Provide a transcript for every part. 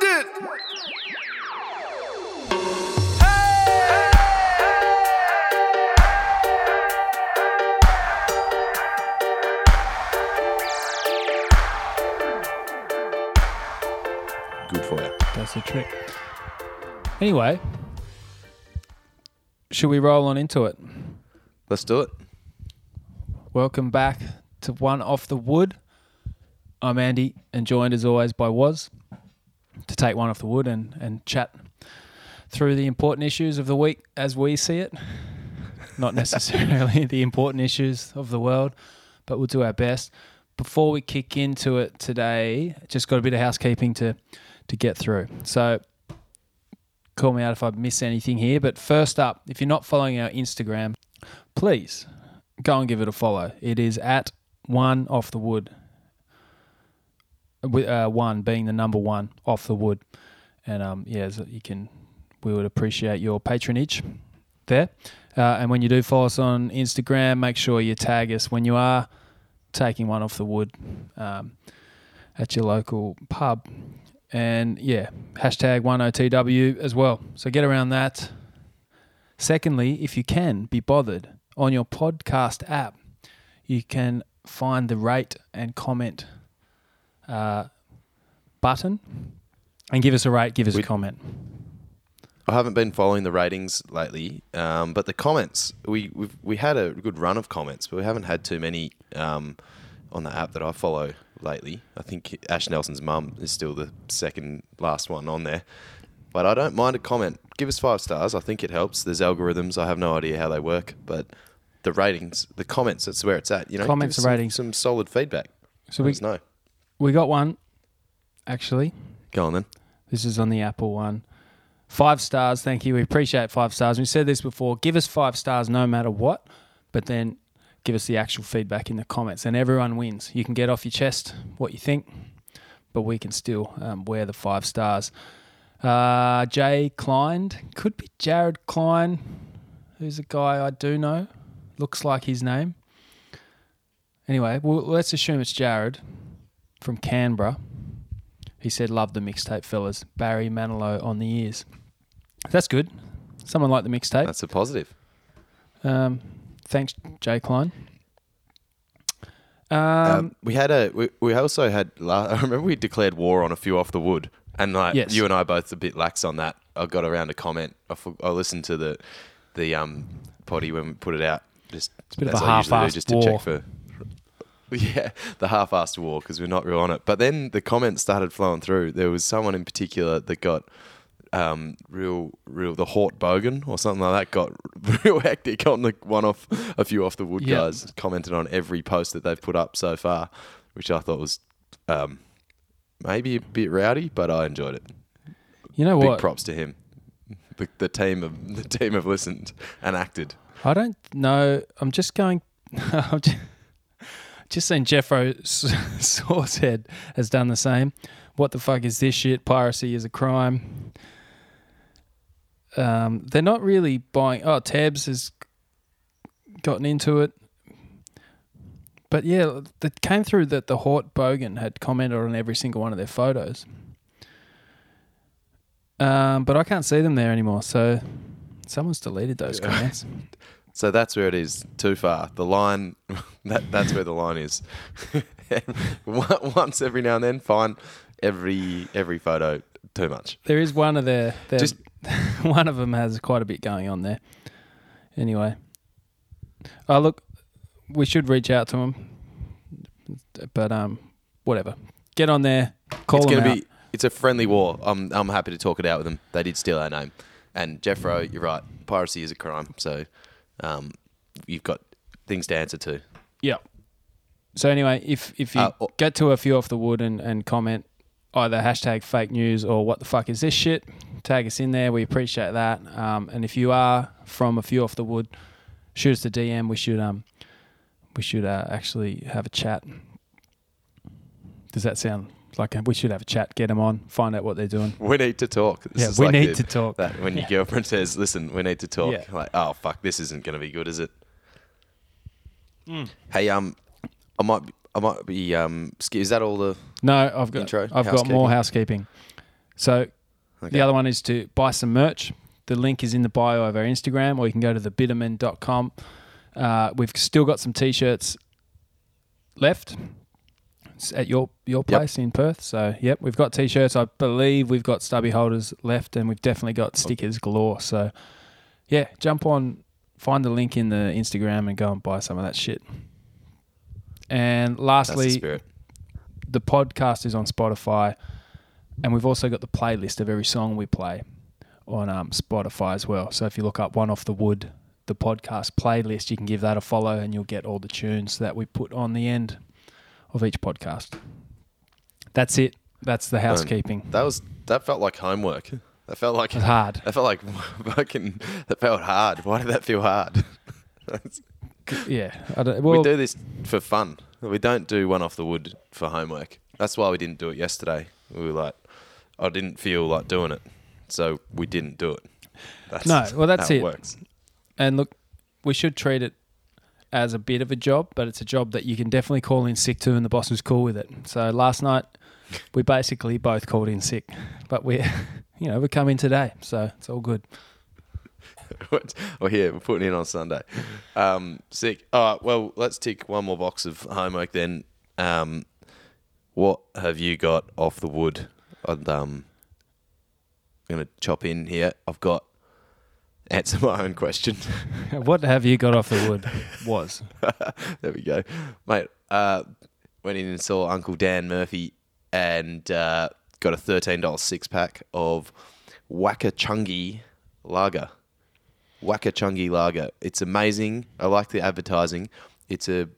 Send it! Good for you. That's the trick. Anyway, should we roll on into it? Let's do it. Welcome back to One Off the Wood. I'm Andy, and joined as always by Woz to take one off the wood and chat through the important issues of the week as we see it. Not necessarily the important issues of the world, but we'll do our best. Before we kick into it today, just got a bit of housekeeping to get through. So call me out if I miss anything here. But first up, if you're not following our Instagram, please go and give it a follow. It is at One Off the Wood. One being the number one off the wood, and so we would appreciate your patronage there. And when you do follow us on Instagram, make sure you tag us when you are taking one off the wood at your local pub, and hashtag 1OTW as well. So get around that. Secondly, if you can be bothered, on your podcast app, you can find the rate and comment button and give us a rate, give us a comment. I haven't been following the ratings lately, but the comments, we had a good run of comments, but we haven't had too many on the app that I follow lately. I think Ash Nelson's mum is still the second last one on there, but I don't mind a comment. Give us 5 stars. I think it helps. There's algorithms. I have no idea how they work, but the ratings, the comments, that's where it's at. You know, comments and ratings, some solid feedback. So let us know. We got one, actually. Go on then. This is on the Apple one. 5 stars, thank you. We appreciate 5 stars. We said this before. Give us 5 stars no matter what, but then give us the actual feedback in the comments, and everyone wins. You can get off your chest what you think, but we can still wear the 5 stars. Jay Klein. Could be Jared Klein, who's a guy I do know. Looks like his name. Anyway, well, let's assume it's Jared. From Canberra, he said, "Love the mixtape, fellas. Barry Manilow on the ears." That's good. Someone liked the mixtape. That's a positive. Thanks, Jay Klein. We had a. We also had. I remember we declared war on a few off the wood, and you and I both a bit lax on that. I got around a comment. I listened to the potty when we put it out. Just it's a bit of a half-assed just war. To check for. Yeah, the half-assed war because we're not real on it. But then the comments started flowing through. There was someone in particular that got the Hort Bogan or something like that got real hectic on the a few off the wood guys commented on every post that they've put up so far, which I thought was maybe a bit rowdy, but I enjoyed it. You know what? Big props to him. The team have listened and acted. I don't know. I'm just going. Just seen Jeffro Saucehead has done the same. What the fuck is this shit? Piracy is a crime. They're not really buying... Oh, Tabs has gotten into it. But yeah, it came through that the Hort Bogan had commented on every single one of their photos. But I can't see them there anymore, so someone's deleted those comments. So that's where it is. Too far. The line, that's where the line is. Once every now and then, fine. Every photo, too much. There is one of their one of them has quite a bit going on there. Anyway, look, we should reach out to them, but whatever. Get on there. Call them out. It's a friendly war. I'm happy to talk it out with them. They did steal our name, and Jeffro, you're right. Piracy is a crime. So. You've got things to answer to. Yeah. So anyway, if you get to a few off the wood and comment either hashtag fake news or what the fuck is this shit, tag us in there. We appreciate that. And if you are from a few off the wood, shoot us a DM. We should actually have a chat. Does that sound like we should have a chat? Get them on, find out what they're doing. We need to talk. To talk. That when your girlfriend says, "Listen, we need to talk," like, "Oh fuck, this isn't going to be good, is it?" Mm. Hey, I might be. Is that all the? No, I've got more housekeeping. So the other one is to buy some merch. The link is in the bio of our Instagram, or you can go to thebittermen.com. We've still got some T-shirts left. It's at your place in Perth. So, we've got T-shirts. I believe we've got stubby holders left, and we've definitely got stickers galore. So, yeah, jump on, find the link in the Instagram and go and buy some of that shit. And lastly, the podcast is on Spotify, and we've also got the playlist of every song we play on Spotify as well. So if you look up One Off the Wood, the podcast playlist, you can give that a follow and you'll get all the tunes that we put on the end of each podcast. That's it. That's the housekeeping. That felt like homework. That felt like hard. That felt like fucking. That felt hard. Why did that feel hard? We do this for fun. We don't do One Off the Wood for homework. That's why we didn't do it yesterday. We were like, I didn't feel like doing it, so we didn't do it. That's how it works. And look, we should treat it as a bit of a job, but it's a job that you can definitely call in sick to, and the boss was cool with it. So last night, we basically both called in sick, but we come in today, so it's all good. We're putting in on Sunday. Sick. All right, well, let's tick one more box of homework then. What have you got off the wood? I'm going to chop in here. I've got answer my own question. What have you got off the wood was? There we go. Mate, went in and saw Uncle Dan Murphy and got a $13 six-pack of Waka Chungi Lager. Waka Chungi Lager. It's amazing. I like the advertising. It's a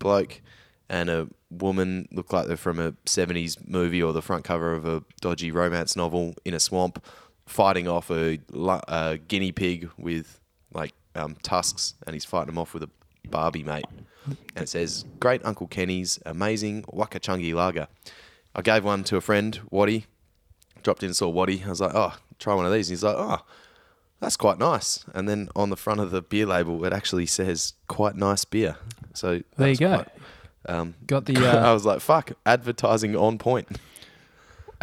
bloke and a woman, look like they're from a 70s movie or the front cover of a dodgy romance novel, in a swamp fighting off a guinea pig with like tusks, and he's fighting them off with a Barbie, mate. And it says, "Great Uncle Kenny's amazing Waka Chungi Lager." I gave one to a friend, Waddy. Dropped in and saw Waddy. I was like, "Oh, try one of these." And he's like, "Oh, that's quite nice." And then on the front of the beer label, it actually says "quite nice beer." So there you go. Got the. I was like, "Fuck, advertising on point."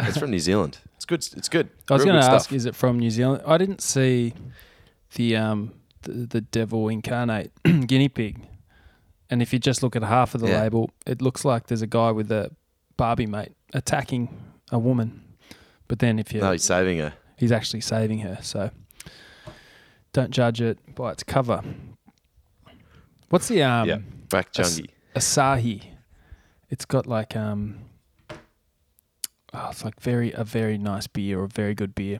It's from New Zealand. It's good. It's good. I was going to ask, is it from New Zealand? I didn't see the devil incarnate guinea pig, and if you just look at half of the label, it looks like there's a guy with a Barbie, mate, attacking a woman. But then if you he's saving her. He's actually saving her. So. Don't judge it by its cover. What's the Back Chungi Asahi? It's got like it's like a very nice beer, or a very good beer,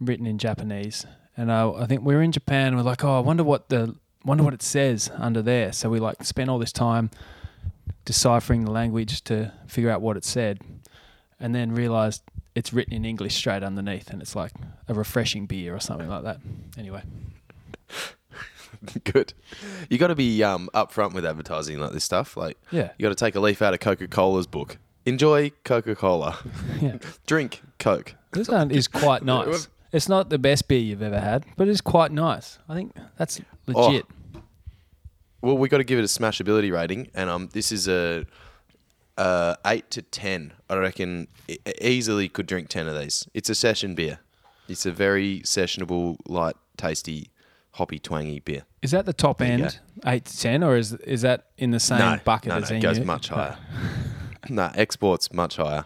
written in Japanese. And I think we were in Japan. And we're like, I wonder what it says under there. So we like spent all this time deciphering the language to figure out what it said, and then realized it's written in English straight underneath, and it's like a refreshing beer or something like that. Anyway. Good. You got to be upfront with advertising like this stuff. Like, you got to take a leaf out of Coca-Cola's book. Enjoy Coca-Cola. Yeah. Drink Coke. This one is quite nice. It's not the best beer you've ever had, but it's quite nice. I think that's legit. Oh. Well, we got to give it a smashability rating, and this is a 8 to 10, I reckon. Easily could drink 10 of these. It's a session beer. It's a very sessionable, light, tasty, hoppy, twangy beer. Is that the top end, 8 to 10, or is that in the same bucket as Emu? No, it goes much higher. No, export's much higher.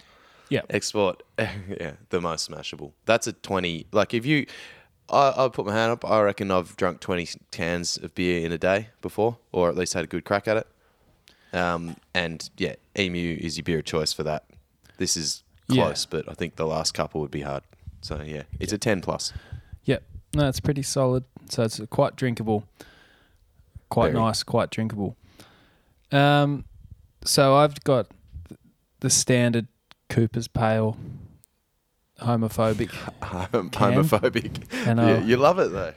Yeah, export. Yeah, the most smashable. That's a 20. Like if you, I'll put my hand up. I reckon I've drunk 20 cans of beer in a day before, or at least had a good crack at it. Emu is your beer of choice for that. This is close, but I think the last couple would be hard. So, it's a 10 plus. Yep. No, it's pretty solid. So, it's quite drinkable. Quite nice, quite drinkable. So, I've got the standard Cooper's Pale homophobic. Homophobic. And you love it, though.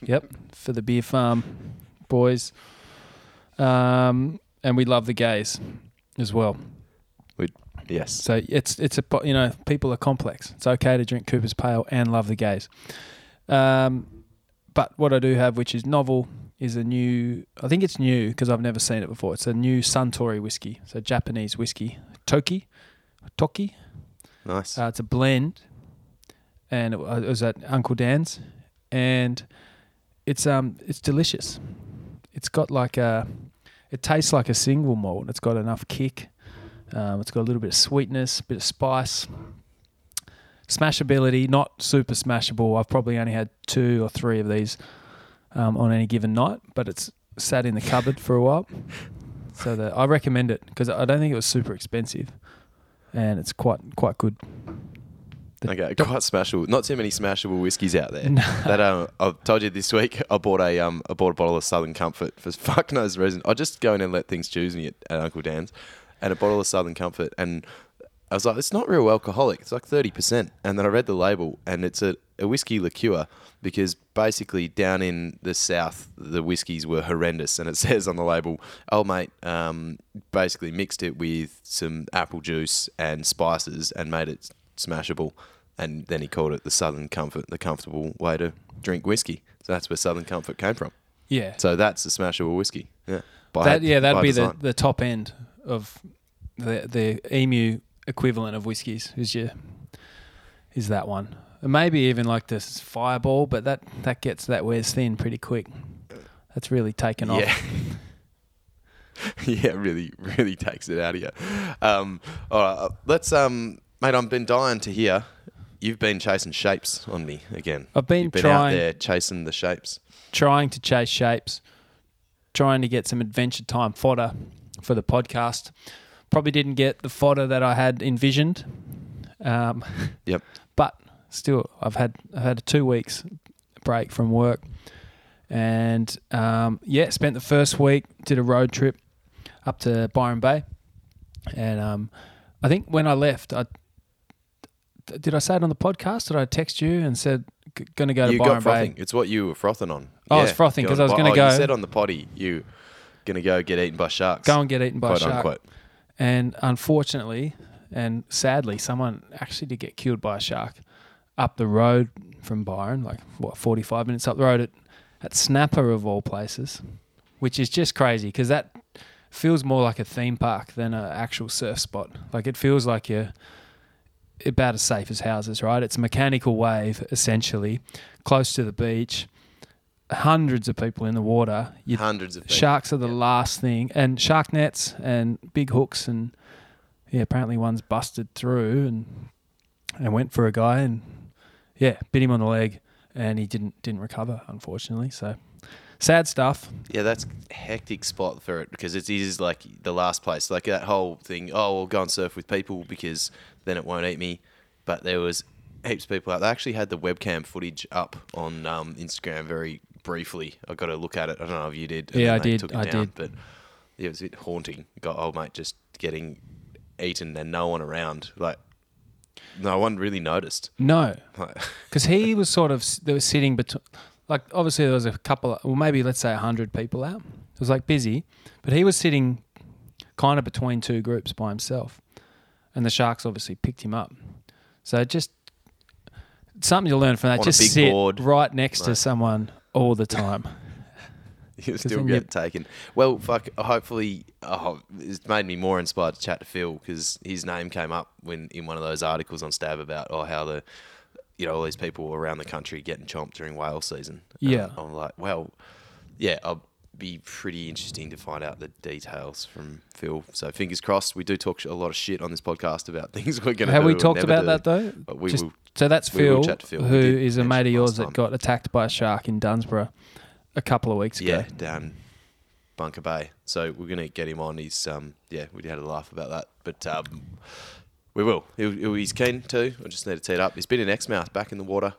Yep. For the beer farm boys. And we love the gays as well. Yes. So it's a, people are complex. It's okay to drink Cooper's Pale and love the gays. But what I do have, which is novel, is I think it's new because I've never seen it before. It's a new Suntory whiskey, so Japanese whiskey. Toki. Nice. It's a blend and it was at Uncle Dan's, and it's delicious. It's got like a, it tastes like a single malt. It's got enough kick. It's got a little bit of sweetness, a bit of spice. Smashability, not super smashable. I've probably only had 2 or 3 of these on any given night, but it's sat in the cupboard for a while. So that I recommend it because I don't think it was super expensive, and it's quite good. Okay, quite smashable. Not too many smashable whiskies out there. No. That I've told you this week. I bought a bottle of Southern Comfort for fuck knows reason. I just go in and let things choose me at Uncle Dan's, and a bottle of Southern Comfort, and I was like, it's not real alcoholic. It's like 30%. And then I read the label, and it's a whiskey liqueur because basically down in the south, the whiskies were horrendous. And it says on the label, old mate basically mixed it with some apple juice and spices and made it smashable. And then he called it the Southern Comfort, the comfortable way to drink whiskey. So that's where Southern Comfort came from. Yeah. So that's the smashable whiskey. Yeah. That'd be the top end of the Emu equivalent of whiskies is that one, and maybe even like this Fireball, but that wears thin pretty quick. That's really taken off. Yeah, really takes it out of you. All right, let's mate, I've been dying to hear. You've been chasing shapes on me again. You've been out there chasing the shapes, trying to get some Adventure Time fodder for the podcast. Probably didn't get the fodder that I had envisioned. Yep. But still, I've had a 2 weeks break from work, and spent the first week, did a road trip up to Byron Bay, and I think when I left, did I say it on the podcast? Did I text you and said going to go to Byron Bay? It's what you were frothing on. I was frothing because I was going to go. You said on the potty you going to go get eaten by sharks. Go and get eaten by a shark. Quote unquote. And unfortunately and sadly, someone actually did get killed by a shark up the road from Byron, 45 minutes up the road at Snapper of all places, which is just crazy because that feels more like a theme park than an actual surf spot. Like it feels like you're about as safe as houses, right? It's a mechanical wave essentially, close to the beach, hundreds of people in the water. Sharks are the last thing, and shark nets and big hooks, and apparently one's busted through and went for a guy and bit him on the leg, and he didn't recover, unfortunately. So sad stuff. Yeah, that's a hectic spot for it because it is like the last place. Like that whole thing, we'll go and surf with people because then it won't eat me. But there was heaps of people out. They actually had the webcam footage up on Instagram very briefly. I got to look at it. I don't know if you did. Yeah, I did. But it was a bit haunting. Got old mate just getting eaten and no one around. Like no one really noticed. No, because he was they were sitting between. Like obviously there was a couple. Well, maybe let's say 100 people out. It was like busy, but he was sitting kind of between two groups by himself, and the sharks obviously picked him up. So it just something to learn from that. Just sit right next to someone all the time. You'll still get taken. Well, fuck, hopefully it's made me more inspired to chat to Phil because his name came up in one of those articles on Stab about how the all these people around the country getting chomped during whale season. Yeah. I'm like, I'll be pretty interesting to find out the details from Phil. So fingers crossed. We do talk a lot of shit on this podcast about things we're going to do. Have we talked about that though? But we will. So that's Phil, who is a mate of yours that got attacked by a shark in Dunsborough a couple of weeks ago. Yeah, down Bunker Bay. So we're going to get him on. He's we had a laugh about that, but we will. He's keen too. I just need to tee it up. He's been in Exmouth, back in the water,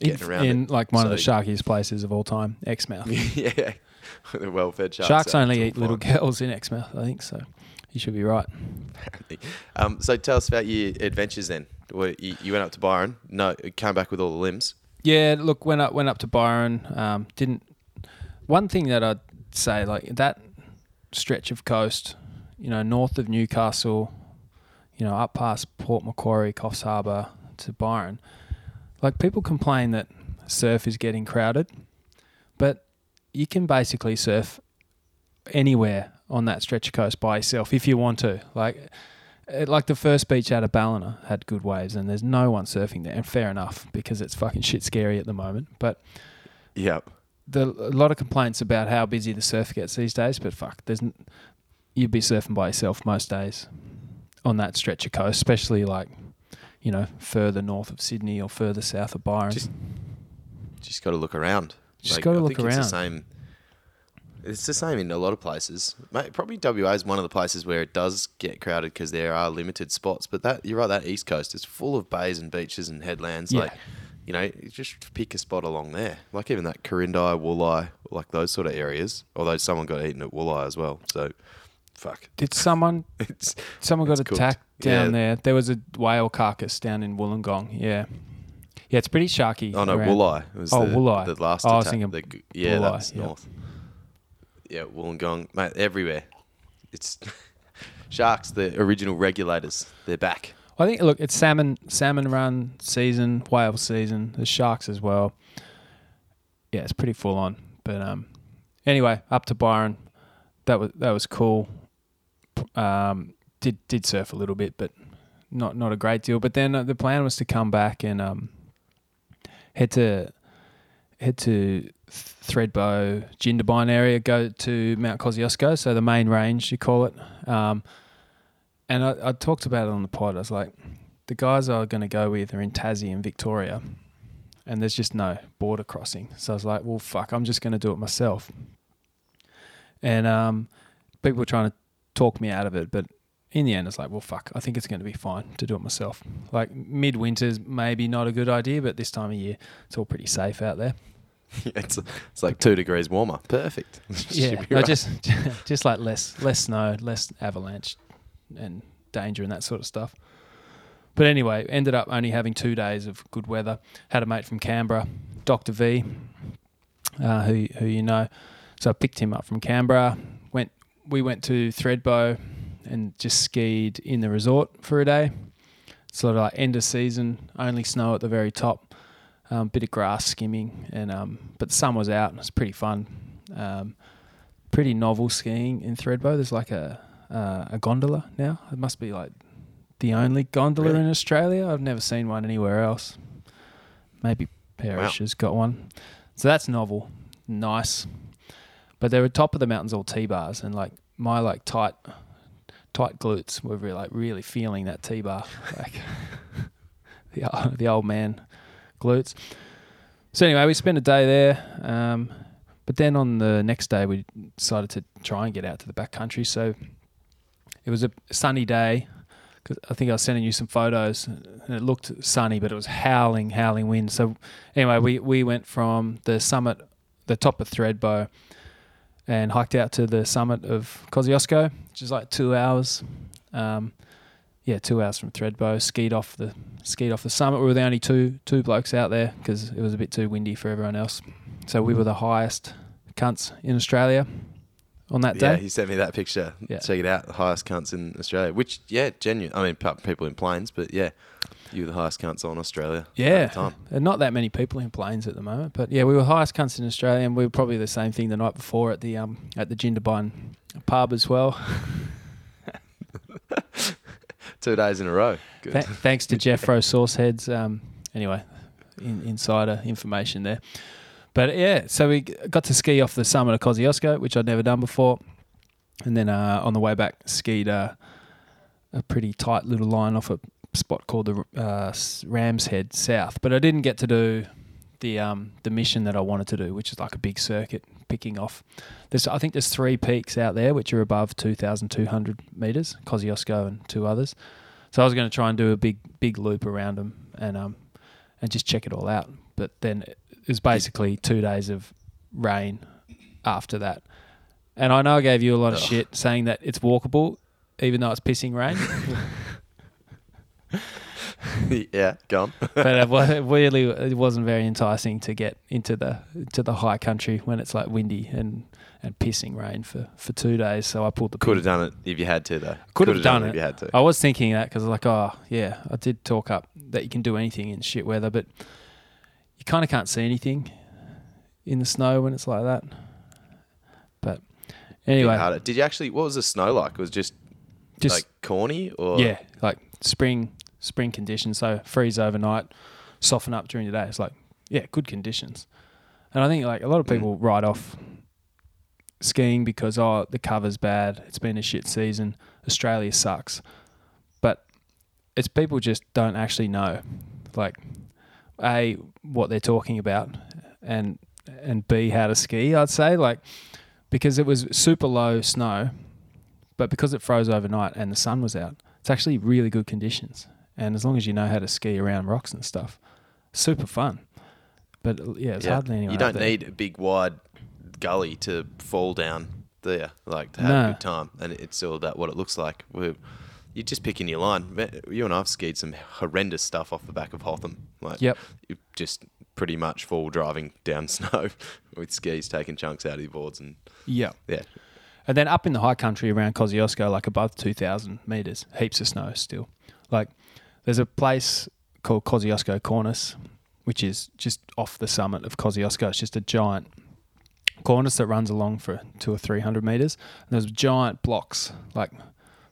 getting around in one of the sharkiest places of all time, Exmouth. Yeah, the well-fed sharks. Sharks only eat little girls in Exmouth, I think. So you should be right. Apparently. So tell us about your adventures then. You went up to Byron. No, came back with all the limbs. Yeah, look, went up to Byron. One thing that I'd say, like that stretch of coast, north of Newcastle, up past Port Macquarie, Coffs Harbour to Byron, like people complain that surf is getting crowded, but you can basically surf anywhere on that stretch of coast by yourself if you want to. Like Like the first beach out of Ballina had good waves and there's no one surfing there, and fair enough because it's fucking shit scary at the moment. But yep, a lot of complaints about how busy the surf gets these days, but fuck, you'd be surfing by yourself most days on that stretch of coast, especially like, you know, further north of Sydney or further south of Byron. Just got to look around. Just got to look around. It's the same in a lot of places. Probably WA is one of the places where it does get crowded because there are limited spots. But that, you're right, that East Coast is full of bays and beaches and headlands. Yeah. Like, you know, just pick a spot along there. Like even that Corindai, Wooli, like those sort of areas. Although someone got eaten at Wooli as well. So, fuck. Did someone? Someone got attacked down there. There was a whale carcass down in Wollongong. Yeah. Yeah, it's pretty sharky. Oh no, Wooli. Wooli. The last attack. I was thinking Wooli, that's north. Yeah, Wollongong, mate, everywhere. It's sharks, the original regulators. They're back. I think, look, it's salmon run season, whale season. There's sharks as well. Yeah, it's pretty full on. But anyway, up to Byron. That was cool. Did surf a little bit, but not a great deal. But then the plan was to come back and head to Thredbo, Jindabyne area, go to Mount Kosciuszko, so the main range you call it. And I talked about it on the pod. I was like, the guys I was going to go with are in Tassie and Victoria, and there's just no border crossing. So I was like, well, fuck, I'm just going to do it myself. And people were trying to talk me out of it, but in the end, it's like, well, fuck, I think it's going to be fine to do it myself. Like midwinter's maybe not a good idea, but this time of year, it's all pretty safe out there. Yeah, it's like 2 degrees warmer. Perfect. Yeah, no, right. just like less snow, less avalanche and danger and that sort of stuff. But anyway, ended up only having 2 days of good weather. Had a mate from Canberra, Dr. V, who you know. So I picked him up from Canberra. We went to Thredbo and just skied in the resort for a day. Sort of like end of season, only snow at the very top. Bit of grass skimming, and but the sun was out and it was pretty fun. Pretty novel skiing in Thredbo. There's like a gondola now. It must be like the only gondola in Australia. I've never seen one anywhere else. Maybe Parrish has got one. So that's novel. Nice. But they were top of the mountains, all T-bars, and like my like tight glutes were really, like really feeling that T-bar, like the old man glutes. So anyway, we spent a day there, but then on the next day we decided to try and get out to the backcountry. So it was a sunny day, because I think I was sending you some photos, and it looked sunny, but it was howling wind. So anyway, we went from the summit, the top of Thredbo, and hiked out to the summit of Kosciuszko, which is like 2 hours. 2 hours from Thredbo, skied off the summit. We were the only two blokes out there because it was a bit too windy for everyone else. So we were the highest cunts in Australia on that day. Yeah, he sent me that picture. Yeah. Check it out, the highest cunts in Australia, which, yeah, genuine. I mean, people in planes, but yeah, you were the highest cunts on Australia. Yeah, at the time. And not that many people in planes at the moment, but yeah, we were highest cunts in Australia, and we were probably the same thing the night before at the Jindabyne pub as well. 2 days in a row. Good. Thanks to Jeffro Sauceheads. Anyway, insider information there. But yeah, so we got to ski off the summit of Kosciuszko, which I'd never done before. And then on the way back, skied a pretty tight little line off a spot called the Ram's Head South. But I didn't get to do the mission that I wanted to do, which is like a big circuit picking off. I think there's three peaks out there which are above 2,200 metres, Kosciuszko and two others. So I was going to try and do a big loop around them and just check it all out. But then it was basically 2 days of rain after that. And I know I gave you a lot of shit saying that it's walkable even though it's pissing rain. Yeah, gone. But weirdly, it wasn't very enticing to get into the high country when it's like windy and pissing rain for 2 days. So I pulled the. Could have done it if you had to, though. Could have done it if you had to. I was thinking that because like, oh yeah, I did talk up that you can do anything in shit weather, but you kind of can't see anything in the snow when it's like that. But anyway, did you actually? What was the snow like? It was just. Just like corny, or yeah, like spring conditions. So freeze overnight, soften up during the day. It's like, yeah, good conditions. And I think like a lot of people write off skiing because, oh, the cover's bad, it's been a shit season, Australia sucks. But it's people just don't actually know, like, A, what they're talking about, and B, how to ski, I'd say, like, because it was super low snow, but because it froze overnight and the sun was out, it's actually really good conditions. And as long as you know how to ski around rocks and stuff, super fun. But yeah, it's hardly anyone. You don't need a big wide gully to fall down there, like, to have a good time. And it's all about what it looks like. You're just picking your line. You and I have skied some horrendous stuff off the back of Hotham. Like, just pretty much full driving down snow with skis, taking chunks out of your boards. And yeah. And then up in the high country around Kosciuszko, like above 2,000 metres, heaps of snow still. Like, there's a place called Kosciuszko Cornice, which is just off the summit of Kosciuszko. It's just a giant cornice that runs along for 200 or 300 metres. And there's giant blocks, like,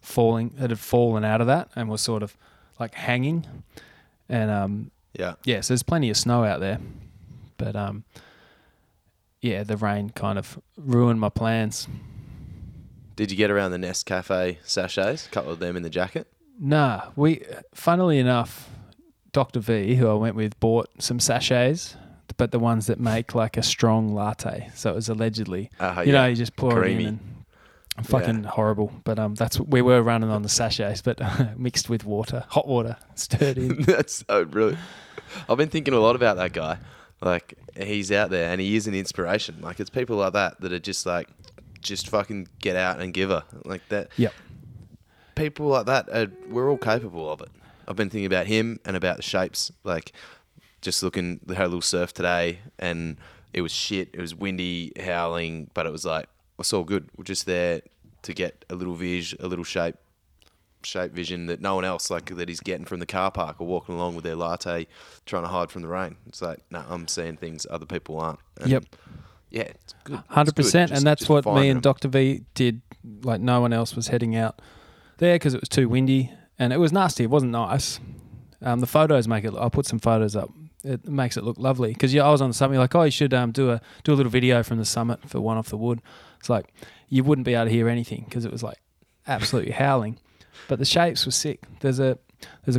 falling, that had fallen out of that and was sort of like hanging. And so there's plenty of snow out there. But the rain kind of ruined my plans. Did you get around the Nescafé sachets? A couple of them in the jacket? Nah, funnily enough, Dr. V, who I went with, bought some sachets, but the ones that make like a strong latte. So it was allegedly, you just pour creamy. It in and fucking horrible. But that's, we were running on the sachets, but mixed with water, hot water, stirred in. That's so brilliant. I've been thinking a lot about that guy. Like, he's out there and he is an inspiration. Like, it's people like that that are just like, just fucking get out and give her like that. Yep. People like that, we're all capable of it. I've been thinking about him and about the shapes, like just looking, had a little surf today and it was shit. It was windy, howling, but it was like, it's all good. We're just there to get a little vision, a little shape vision that no one else, like, that is getting from the car park or walking along with their latte trying to hide from the rain. It's like, no, I'm seeing things other people aren't. And yep. Yeah, it's good. 100%, and that's what me and Dr. V did. Like, no one else was heading out there because it was too windy and it was nasty. It wasn't nice. The photos make it. I put some photos up. It makes it look lovely because I was on the summit. Like, oh, you should do a little video from the summit for one off the wood. It's like you wouldn't be able to hear anything because it was like absolutely howling. But the shapes were sick. There's a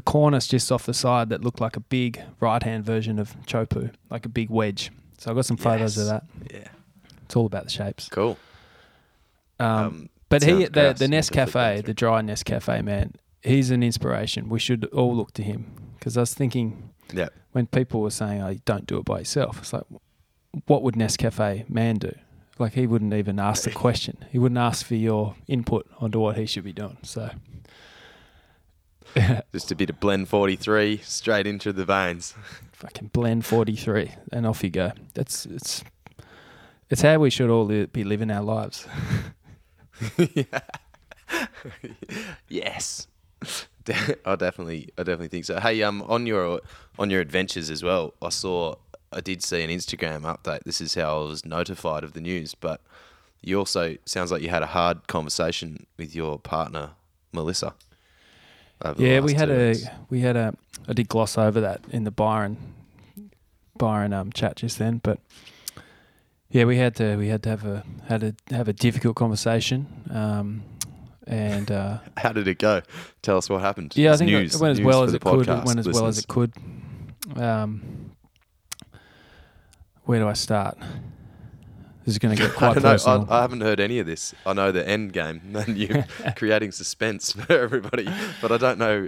cornice just off the side that looked like a big right hand version of Chopu, like a big wedge. So I've got some photos of that. Yeah. It's all about the shapes. Cool. But the Nescafé, the dry Nescafé man, he's an inspiration. We should all look to him because I was thinking when people were saying, oh, don't do it by yourself, it's like, what would Nescafé man do? Like, he wouldn't even ask the question. He wouldn't ask for your input onto what he should be doing. So just a bit of blend 43 straight into the veins. Fucking blend 43 and off you go. It's how we should all be living our lives. Yes. I definitely think so. Hey, on your adventures as well, I did see an Instagram update. This is how I was notified of the news, but you also, sounds like you had a hard conversation with your partner, Melissa. Yeah, we had a. I did gloss over that in the Byron chat just then, but yeah, we had to have a difficult conversation. And how did it go? Tell us what happened. Yeah, it's, I think news, it went as well as it could. It went as well as it could. Where do I start? This is going to get quite personal. I haven't heard any of this. I know the end game, and you're creating suspense for everybody, but I don't know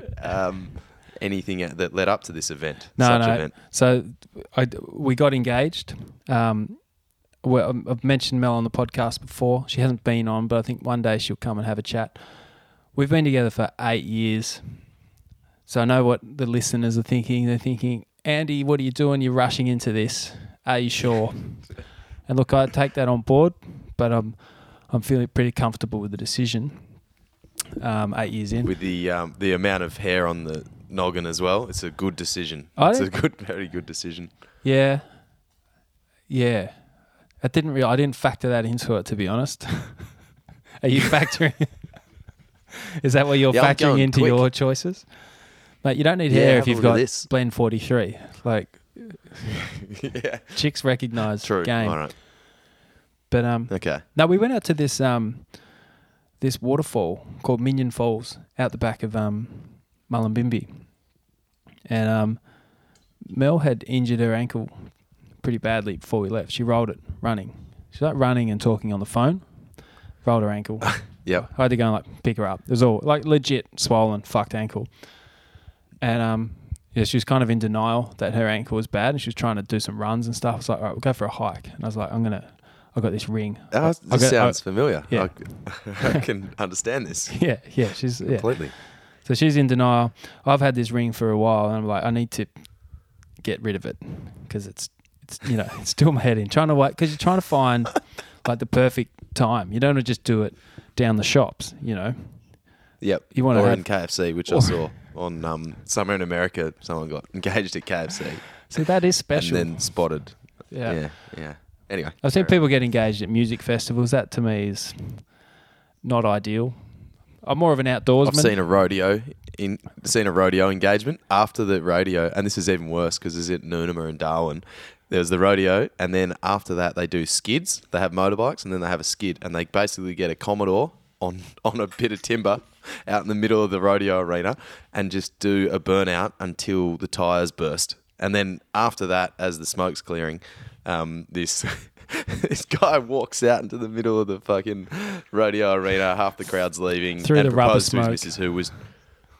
anything that led up to this event. No. So we got engaged. I've mentioned Mel on the podcast before. She hasn't been on, but I think one day she'll come and have a chat. We've been together for 8 years. So I know what the listeners are thinking. They're thinking, Andy, what are you doing? You're rushing into this. Are you sure? And look, I take that on board, but I'm feeling pretty comfortable with the decision. 8 years in, with the amount of hair on the noggin as well, it's a good decision. Very good decision. Yeah. I didn't factor that into it, to be honest. Are you factoring? Is that what you're factoring into your choices? Mate, you don't need hair if you've got Blend 43. Like, chicks recognise game. All right. But okay. No, we went out to this this waterfall called Minyon Falls out the back of Mullumbimby, and Mel had injured her ankle pretty badly before we left. She rolled it running. She liked running and talking on the phone. Rolled her ankle. Yeah, I had to go and pick her up. It was all legit swollen, fucked ankle, and she was kind of in denial that her ankle was bad, and she was trying to do some runs and stuff. I was like, all right, we'll go for a hike, and I was like, I got this ring. This sounds familiar. Yeah. I can understand this. Yeah. She's completely. So she's in denial. I've had this ring for a while, and I'm like, I need to get rid of it because it's it's still my head in. Trying to wait because you're trying to find the perfect time. You don't want to just do it down the shops, Yep. You want to in KFC, which I saw on somewhere in America. Someone got engaged at KFC. So that is special. And then spotted. Yeah. Anyway, I've seen people get engaged at music festivals. That to me is not ideal. I'm more of an outdoorsman. I've seen a rodeo engagement after the rodeo, and this is even worse because it's at Noonanbah and Darwin. There's the rodeo, and then after that they do skids. They have motorbikes, and then they have a skid, and they basically get a Commodore on a bit of timber out in the middle of the rodeo arena, and just do a burnout until the tires burst, and then after that, as the smoke's clearing. This guy walks out into the middle of the fucking rodeo arena. Half the crowd's leaving. Through the rubber smoke. And proposed to his missus, who was...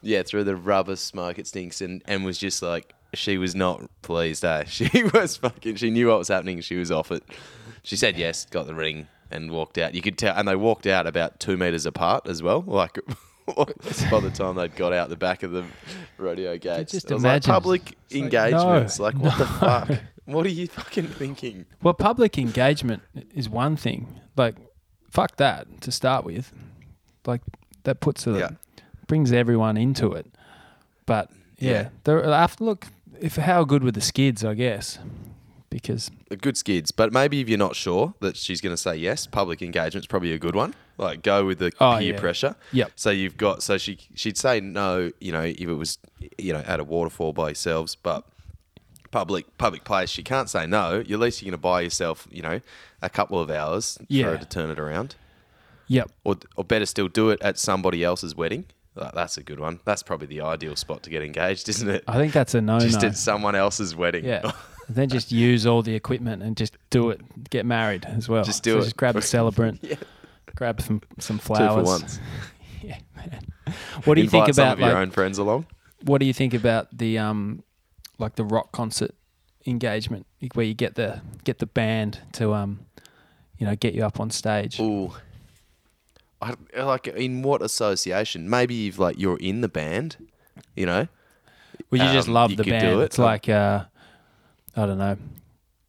Yeah, through the rubber smoke. It stinks. And was just like... She was not pleased, eh? She was fucking... She knew what was happening. She was off it. She said yes, got the ring, and walked out. You could tell... And they walked out about 2 metres apart as well. By the time they'd got out the back of the rodeo gates. Just imagine. Public engagements. What the fuck? What are you fucking thinking? Well, public engagement is one thing. Fuck that to start with. That puts brings everyone into it. But how good were the skids, I guess, because good skids. But maybe if you're not sure that she's going to say yes, public engagement's probably a good one. Go with the peer pressure. Yep. So you've got. So she'd say no. If it was at a waterfall by yourselves, but. Public place, she can't say no. At least you're going to buy yourself, a couple of hours for her to turn it around. Yep. Or better still, do it at somebody else's wedding. That's a good one. That's probably the ideal spot to get engaged, isn't it? I think that's a no-no. Just at someone else's wedding. Yeah. And then just use all the equipment and just do it. Get married as well. Just do it. Just grab a celebrant. Grab some flowers. 2 for 1. Yeah, man. What do you think about some of your own friends along? What do you think about the the rock concert engagement where you get the band to get you up on stage? Ooh, in what association? Maybe you've you're in the band, Well, you just love the band. It's I don't know,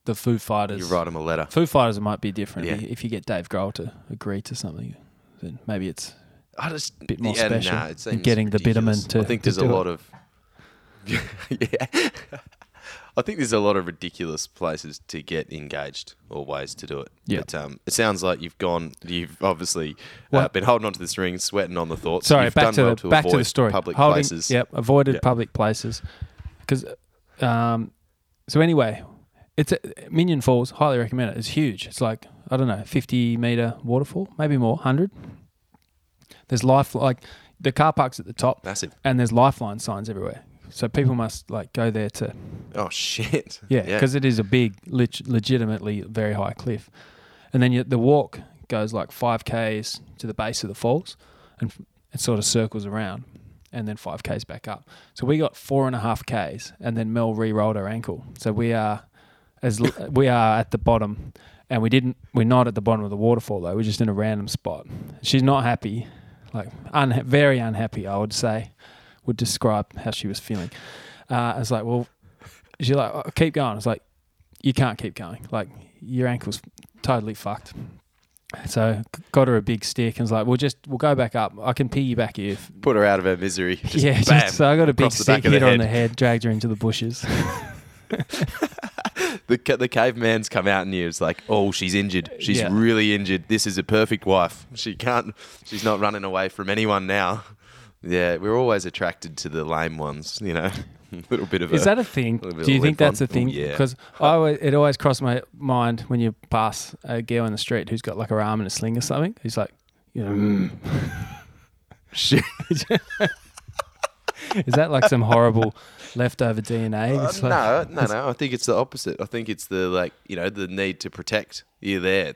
the Foo Fighters. You write them a letter. Foo Fighters might be different if you get Dave Grohl to agree to something. Then maybe it's a bit more special. Nah, it seems getting ridiculous. The Bitterman to. I think there's a lot of. Yeah, I think there's a lot of ridiculous places to get engaged or ways to do it. Yeah, but it sounds like you've obviously been holding on to this ring, sweating on the thoughts. Sorry, you've back to the story. Public places. Yep, avoided public places because. So anyway, it's Minyon Falls. Highly recommend it. It's huge. It's 50-meter waterfall, maybe more, 100. There's the car park's at the top, massive, and there's lifeline signs everywhere. So people must go there to... Oh, shit. Yeah, because it is a big, legitimately very high cliff. And then the walk goes 5Ks to the base of the falls and it sort of circles around and then 5Ks back up. So we got 4.5 Ks and then Mel re-rolled her ankle. So we are at the bottom and we're not at the bottom of the waterfall though. We're just in a random spot. She's not happy, very unhappy, I would say. Would describe how she was feeling. I was she's keep going. I was you can't keep going. Your ankle's totally fucked. So got her a big stick and was we'll go back up. I can piggyback you. Put her out of her misery. Bam, so I got a big stick, hit her on the head, dragged her into the bushes. the caveman's come out and it's like, oh, she's injured. She's really injured. This is a perfect wife. She can't. She's not running away from anyone now. Yeah, we're always attracted to the lame ones, you know. Is that a thing? Do you think that's a thing? Because it always crossed my mind when you pass a girl in the street who's got like her arm in a sling or something. Who's like, you know, shit. Is that like some horrible leftover DNA? No. I think it's the opposite. I think it's the, like, you know, the need to protect. You're there.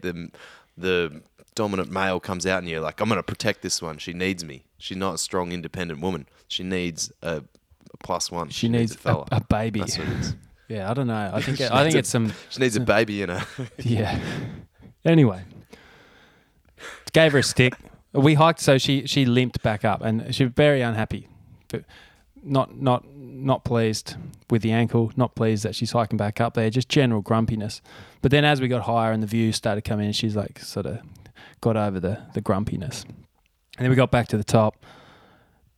The dominant male comes out and you're like, I'm going to protect this one. She needs me. She's not a strong, independent woman. She needs a plus one. She needs a fella. A baby. That's what it is. Yeah, I don't know. I think it's some... She needs a baby in her. Yeah. Anyway. Gave her a stick. We hiked, so she limped back up and she was very unhappy. Not pleased with the ankle, not pleased that she's hiking back up there, just general grumpiness. But then as we got higher and the view started coming in, she's like sort of got over the grumpiness. And then we got back to the top,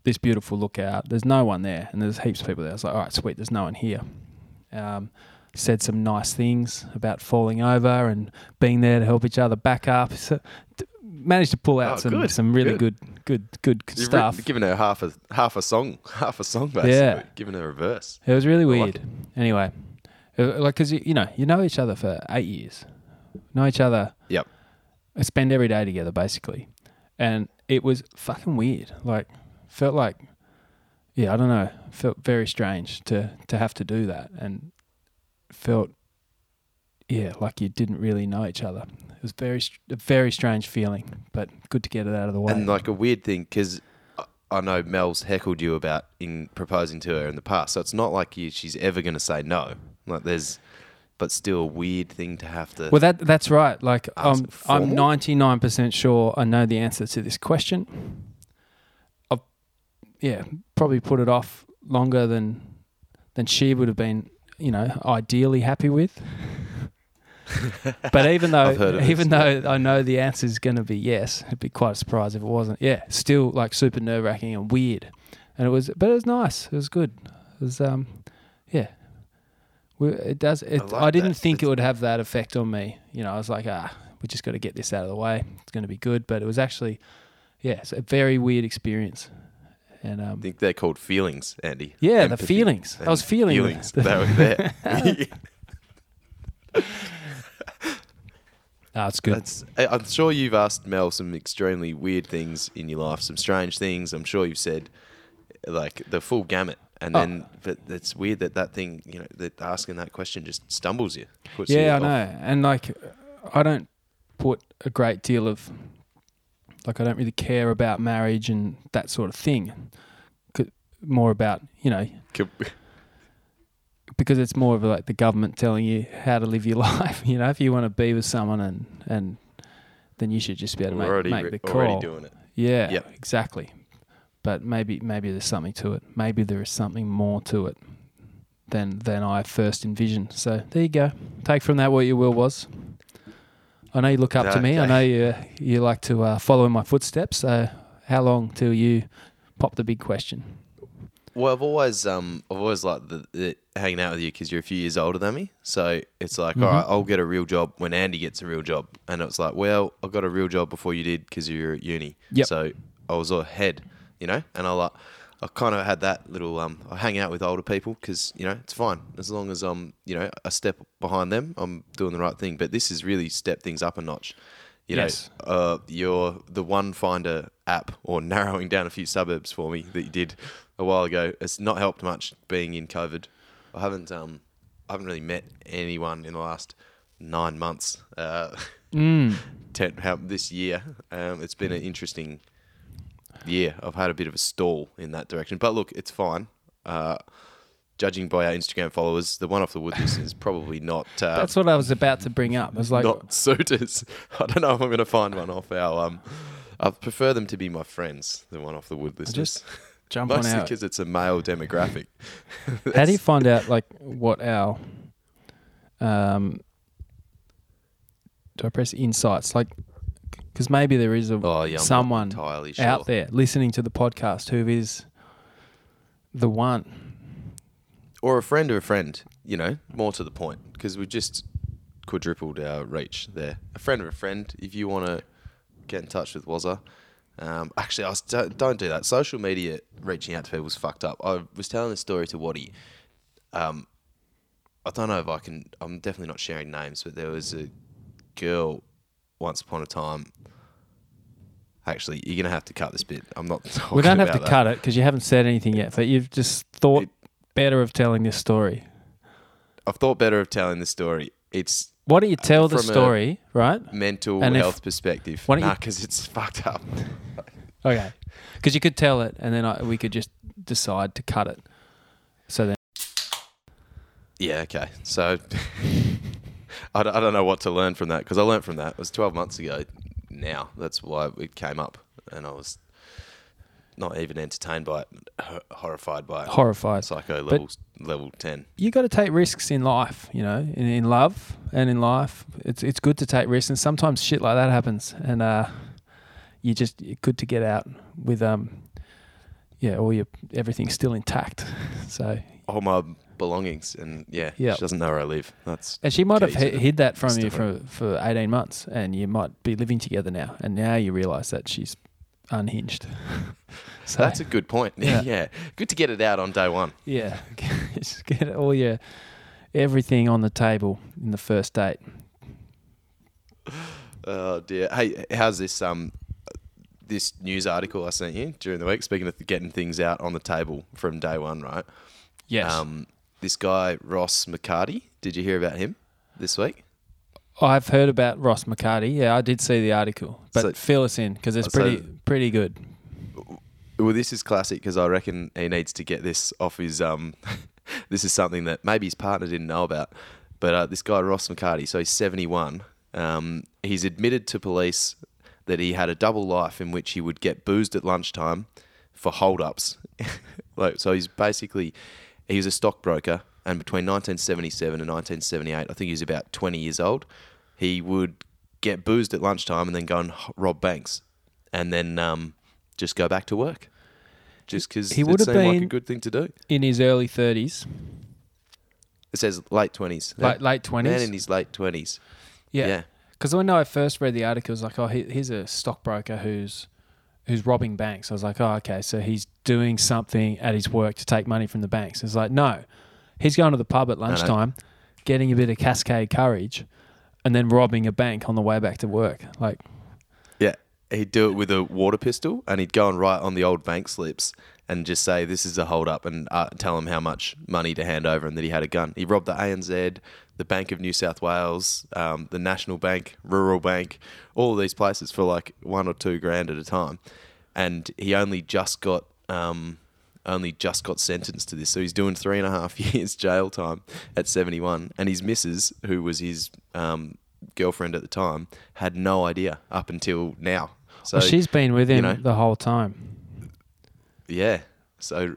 this beautiful lookout. There's no one there and there's heaps of people there. I was like, all right, sweet, there's no one here. Said some nice things about falling over and being there to help each other back up. So, managed to pull out some really good stuff. You've given her half a song basically. Yeah. Giving her a verse. It was really weird. Like, anyway, like, because you know each other for 8 years, know each other. Yep. I spend every day together basically, and it was fucking weird. Like, felt like, yeah, I don't know. Felt very strange to have to do that, and felt, yeah, like you didn't really know each other. It was a very strange feeling, but good to get it out of the way. And like a weird thing, because I know Mel's heckled you about in proposing to her in the past, so it's not like she's ever going to say no. Like but still a weird thing to have to. Well, that's right. Like I'm 99% sure I know the answer to this question. I've probably put it off longer than she would have been, you know, ideally happy with. But even though I know the answer is going to be yes, it'd be quite a surprise if it wasn't. Yeah, still like super nerve wracking and weird, and it was nice. It was good. It was It does. I didn't think it would have that effect on me. You know, I was like, we just got to get this out of the way. It's going to be good. But it was actually, it's a very weird experience. And I think they're called feelings, Andy. Yeah, empathy, the feelings. I was feeling feelings. They were there. No, it's good. I'm sure you've asked Mel some extremely weird things in your life, some strange things. I'm sure you've said like the full gamut, and then but it's weird that thing, you know, that asking that question just stumbles you. Yeah, I know. And like, I don't put a great deal of I don't really care about marriage and that sort of thing. More about, you know. Because it's more of like the government telling you how to live your life. You know, if you want to be with someone and then you should just be able to make the call. Already doing it. Yeah, yep. Exactly. But maybe there's something to it. Maybe there is something more to it than I first envisioned. So there you go. Take from that what your will was. I know you look up to me. I know you like to follow in my footsteps. So how long till you pop the big question? Well, I've always liked hanging out with you because you're a few years older than me. So it's like, all right, I'll get a real job when Andy gets a real job. And it's like, well, I got a real job before you did because you were at uni. Yep. So I was ahead, you know, and I kind of had that little, I hang out with older people because, you know, it's fine. As long as I'm, you know, a step behind them, I'm doing the right thing. But this has really stepped things up a notch. You know, you're the one finder app or narrowing down a few suburbs for me that you did a while ago. It's not helped much being in COVID. I haven't really met anyone in the last 9 months. This year, it's been an interesting year. I've had a bit of a stall in that direction, but look, it's fine. Judging by our Instagram followers, the one off the woodlist is probably not... that's what I was about to bring up. I was like... Not suitors. I don't know if I'm going to find one off our... I prefer them to be my friends, the one off the woodlist. Just jump on out. Mostly because it's a male demographic. How do you find out, like, what our... do I press insights? Like, because maybe there is someone out there listening to the podcast who is the one... Or a friend, you know, more to the point, because we've just quadrupled our reach there. A friend of a friend, if you want to get in touch with Wazza. Actually, don't do that. Social media reaching out to people is fucked up. I was telling this story to Waddy. I don't know if I can... I'm definitely not sharing names, but there was a girl once upon a time... Actually, you're going to have to cut this bit. I'm not talking about that. We don't have to cut it because you haven't said anything yet, but you've just thought better of telling this story. I've thought better of telling this story. It's... Why don't you tell the story, right? Mental health perspective. Nah, because it's fucked up. Okay. Because you could tell it and then we could just decide to cut it. So then... Yeah, okay. So I don't know what to learn from that because I learned from that. It was 12 months ago now. That's why it came up and I was not even entertained by it, horrified by it. Horrified. Psycho level 10. You got to take risks in life, you know, in love and in life. It's good to take risks and sometimes shit like that happens and you're good to get out with all your everything's still intact. So all my belongings and she doesn't know where I live. That's and she might have hid that from you for 18 months and you might be living together now and now you realise that she's unhinged. So that's a good point. Yeah. Good to get it out on day one. Yeah. Just get all your everything on the table in the first date. Oh dear. Hey, how's this this news article I sent you during the week? Speaking of getting things out on the table from day one, right? Yes. This guy Ross McCarty. Did you hear about him this week? I've heard about Ross McCarty. Yeah, I did see the article. But fill us in because it's pretty good. Well, this is classic because I reckon he needs to get this off his... this is something that maybe his partner didn't know about. But this guy, Ross McCarty, so he's 71. He's admitted to police that he had a double life in which he would get boozed at lunchtime for hold-ups. So he's basically... He was a stockbroker and between 1977 and 1978, I think he was about 20 years old, he would get boozed at lunchtime and then go and rob banks and then just go back to work just because it seemed like a good thing to do. In his early 30s. It says late 20s. Late 20s. Man in his late 20s. Yeah. Because when I first read the article, it was like, oh, here's a stockbroker who's robbing banks. I was like, oh, okay, so he's doing something at his work to take money from the banks. It's like, no, he's going to the pub at lunchtime, getting a bit of Cascade Courage, and then robbing a bank on the way back to work. Like, yeah, he'd do it with a water pistol, and he'd go and write on the old bank slips and just say, this is a hold-up, and tell him how much money to hand over and that he had a gun. He robbed the ANZ, the Bank of New South Wales, the National Bank, Rural Bank, all these places for like $1,000 or $2,000 at a time. And he only just got sentenced to this. So he's doing 3.5 years jail time at 71. And his missus, who was his girlfriend at the time, had no idea up until now. So she's been with him the whole time. Yeah. So...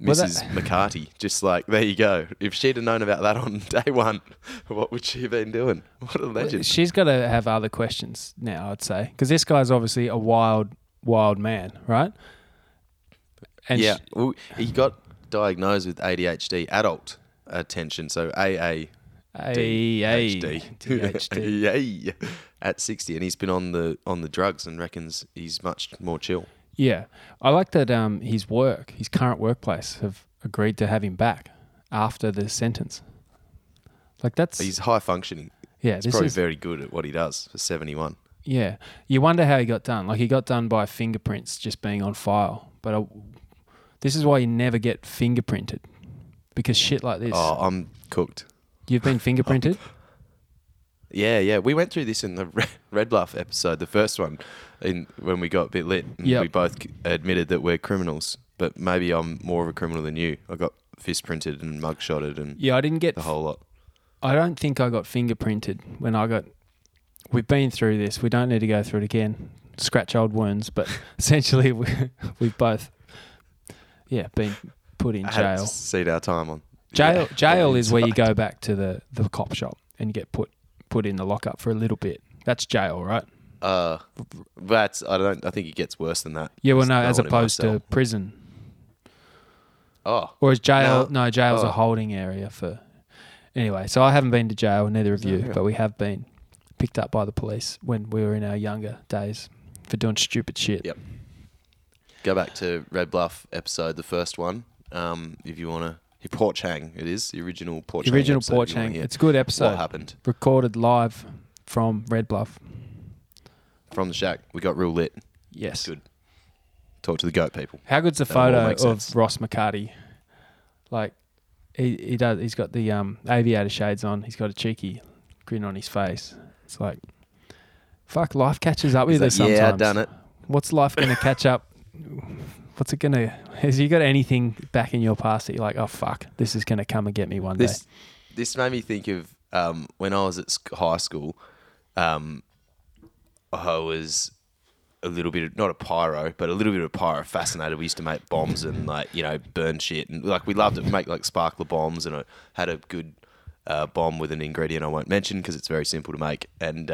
Mrs. McCarty, just like, there you go. If she'd have known about that on day one, what would she have been doing? What a legend. She's got to have other questions now, I'd say. Because this guy's obviously a wild, wild man, right? And he got diagnosed with ADHD, adult attention, so ADHD at 60. And he's been on the drugs and reckons he's much more chill. Yeah, I like that his current workplace have agreed to have him back after the sentence. Like he's high functioning. Yeah, he's probably very good at what he does for 71. Yeah, you wonder how he got done. Like he got done by fingerprints just being on file. But this is why you never get fingerprinted because shit like this. Oh, I'm cooked. You've been fingerprinted? Yeah. We went through this in the Red Bluff episode, the first one, when we got a bit lit. Yep. We both admitted that we're criminals, but maybe I'm more of a criminal than you. I got fist printed and mug shotted and I didn't get the whole lot. I don't think I got fingerprinted when I got... We've been through this. We don't need to go through it again. Scratch old wounds, but essentially we've both, been put in jail. I had to see our time on... Jail is where you go back to the cop shop and you get put in the lockup for a little bit. That's jail, right? I think it gets worse than that. Yeah, well, no, as opposed to prison. Oh. Or is jail? No, jail's a holding area for... Anyway, so I haven't been to jail, neither of you, but we have been picked up by the police when we were in our younger days for doing stupid shit. Yep. Go back to Red Bluff episode, the first one, if you want to... Porch Hang, it is. The original Porch Hang. Original Porch Hang. It's a good episode. What happened? Recorded live from Red Bluff. From the shack. We got real lit. Yes. Good. Talk to the goat people. How good's the photo of Ross McCarty? Like, he does. He's got the aviator shades on. He's got a cheeky grin on his face. It's like, fuck, life catches up with us sometimes. Yeah, I've done it. What's life going to catch up? What's it going to... Has you got anything back in your past that you're like, oh, fuck, this is going to come and get me one day? This made me think of when I was at high school, I was a little bit of... Not a pyro, but a little bit of pyro fascinated. We used to make bombs and, like, you know, burn shit. And, like, we loved it. We make, like, sparkler bombs. And I had a good bomb with an ingredient I won't mention because it's very simple to make and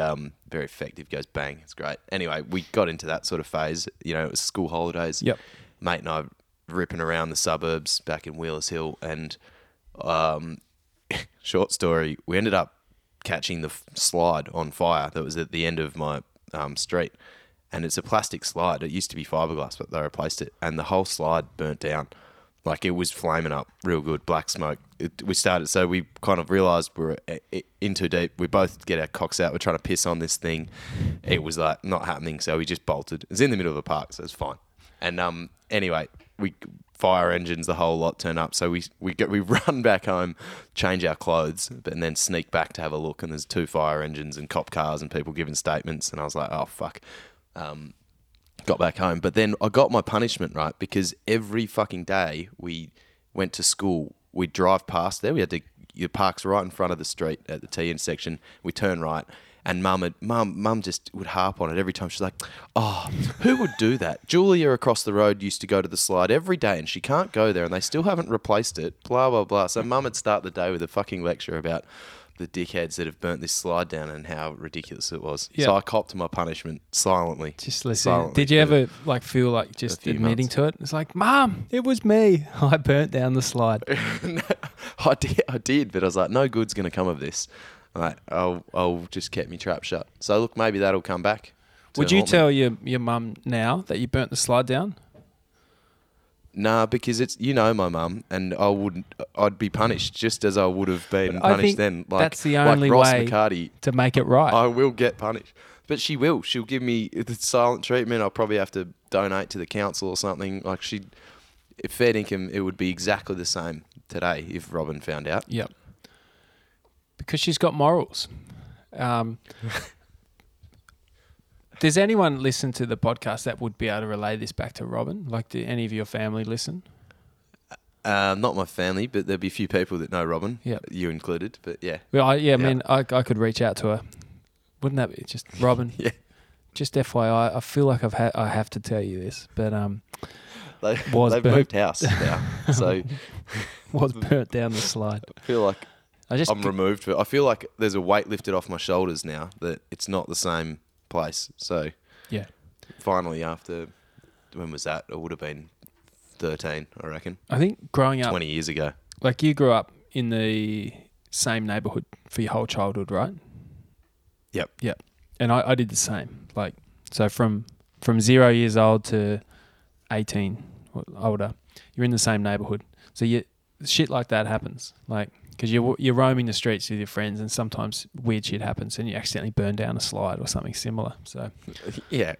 very effective. Goes bang. It's great. Anyway, we got into that sort of phase. You know, it was school holidays. Yep. Mate and I ripping around the suburbs back in Wheelers Hill, and short story, we ended up catching the slide on fire that was at the end of my street, and it's a plastic slide. It used to be fiberglass, but they replaced it, and the whole slide burnt down. Like, it was flaming up real good, black smoke. So we kind of realised we're in too deep. We both get our cocks out. We're trying to piss on this thing. It was, like, not happening, so we just bolted. It's in the middle of a park, so it's fine. And anyway, fire engines, the whole lot turn up. So we run back home, change our clothes, and then sneak back to have a look. And there's two fire engines and cop cars and people giving statements. And I was like, oh, fuck. Got back home. But then I got my punishment, right? Because every fucking day we went to school, we'd drive past there. The park's right in front of the street at the T intersection. We turn right. And Mum just would harp on it every time. She's like, oh, who would do that? Julia across the road used to go to the slide every day and she can't go there and they still haven't replaced it, blah, blah, blah. So Mum would start the day with a fucking lecture about the dickheads that have burnt this slide down and how ridiculous it was. Yep. So I copped my punishment silently. Just listening. Did you ever feel like just admitting to it? It's like, Mum, it was me. I burnt down the slide. No, I did, but I was like, no good's going to come of this. Like, I'll just keep me trap shut. So, look, maybe that'll come back. Would you tell your mum now that you burnt the slide down? Nah, because it's, you know, my mum, and I'd be punished just as I would have been punished then. Like, that's the only way to make it right. I will get punished. But she will. She'll give me the silent treatment. I'll probably have to donate to the council or something. Like, if fair income, it would be exactly the same today if Robin found out. Yep. Because she's got morals. Does anyone listen to the podcast that would be able to relay this back to Robin? Like, do any of your family listen? Not my family, but there'd be a few people that know Robin, yep. You included. But yeah. Well, I could reach out to her. Wouldn't that be just Robin? Yeah. Just FYI, I feel like I have to tell you this, but they've moved house now, so was burnt down the slide. I feel like. I'm removed. But I feel like there's a weight lifted off my shoulders now that it's not the same place. So, yeah. Finally, after, when was that? It would have been 13, I reckon. I think growing up... 20 years ago. Like, you grew up in the same neighbourhood for your whole childhood, right? Yep. Yep. And I did the same. Like, so from 0 years old to 18 or older, you're in the same neighbourhood. So, shit like that happens. Like... Because you're roaming the streets with your friends and sometimes weird shit happens and you accidentally burn down a slide or something similar. So yeah,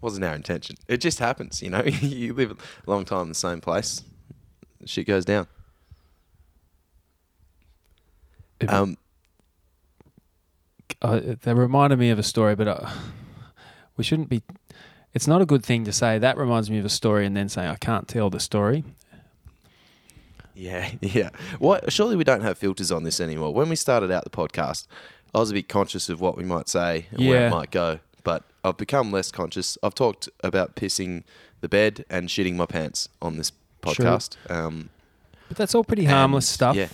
wasn't our intention. It just happens, you know. You live a long time in the same place. Shit goes down. That reminded me of a story, but we shouldn't be... It's not a good thing to say, that reminds me of a story and then say, I can't tell the story. Yeah. What? Surely we don't have filters on this anymore. When we started out the podcast, I was a bit conscious of what we might say and where it might go, but I've become less conscious. I've talked about pissing the bed and shitting my pants on this podcast. But that's all pretty harmless stuff. Yeah.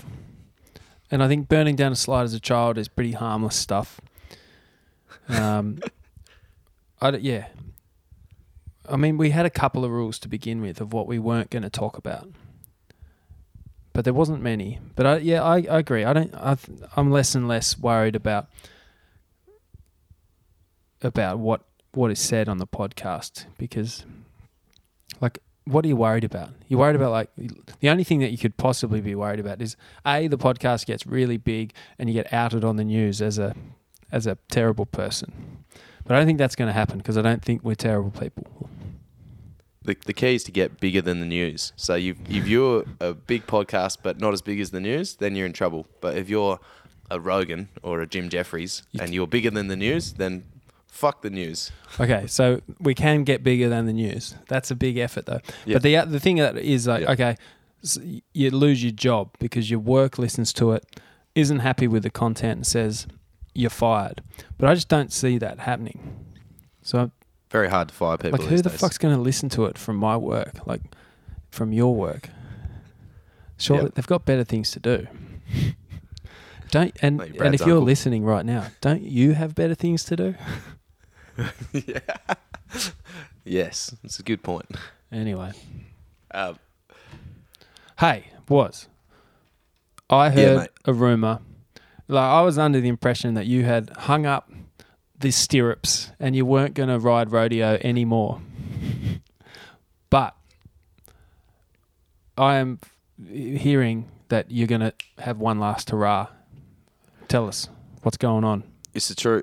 And I think burning down a slide as a child is pretty harmless stuff. I mean, we had a couple of rules to begin with of what we weren't going to talk about, but there wasn't many. But I agree. I'm less and less worried about what is said on the podcast, because, like, what are you worried about? You're worried about, like, the only thing that you could possibly be worried about is, A, the podcast gets really big and you get outed on the news as a terrible person. But I don't think that's going to happen, because I don't think we're terrible people. The key is to get bigger than the news. So if you're a big podcast but not as big as the news, then you're in trouble. But if you're a Rogan or a Jim Jeffries and you're bigger than the news, then fuck the news. Okay, so we can get bigger than the news. That's a big effort, though. Yeah. But the thing that is, like, okay, so you lose your job because your work listens to it, isn't happy with the content, and says you're fired. But I just don't see that happening. So very hard to fire people. Like, who the fuck's going to listen to it from my work? Like, from your work? Sure, they've got better things to do. And if you're listening right now, don't you have better things to do? Yeah. Yes, it's a good point. Anyway, I heard a rumor. Like, I was under the impression that you had hung up the stirrups and you weren't going to ride rodeo anymore. But I am hearing that you're going to have one last hurrah. Tell us what's going on. It's a true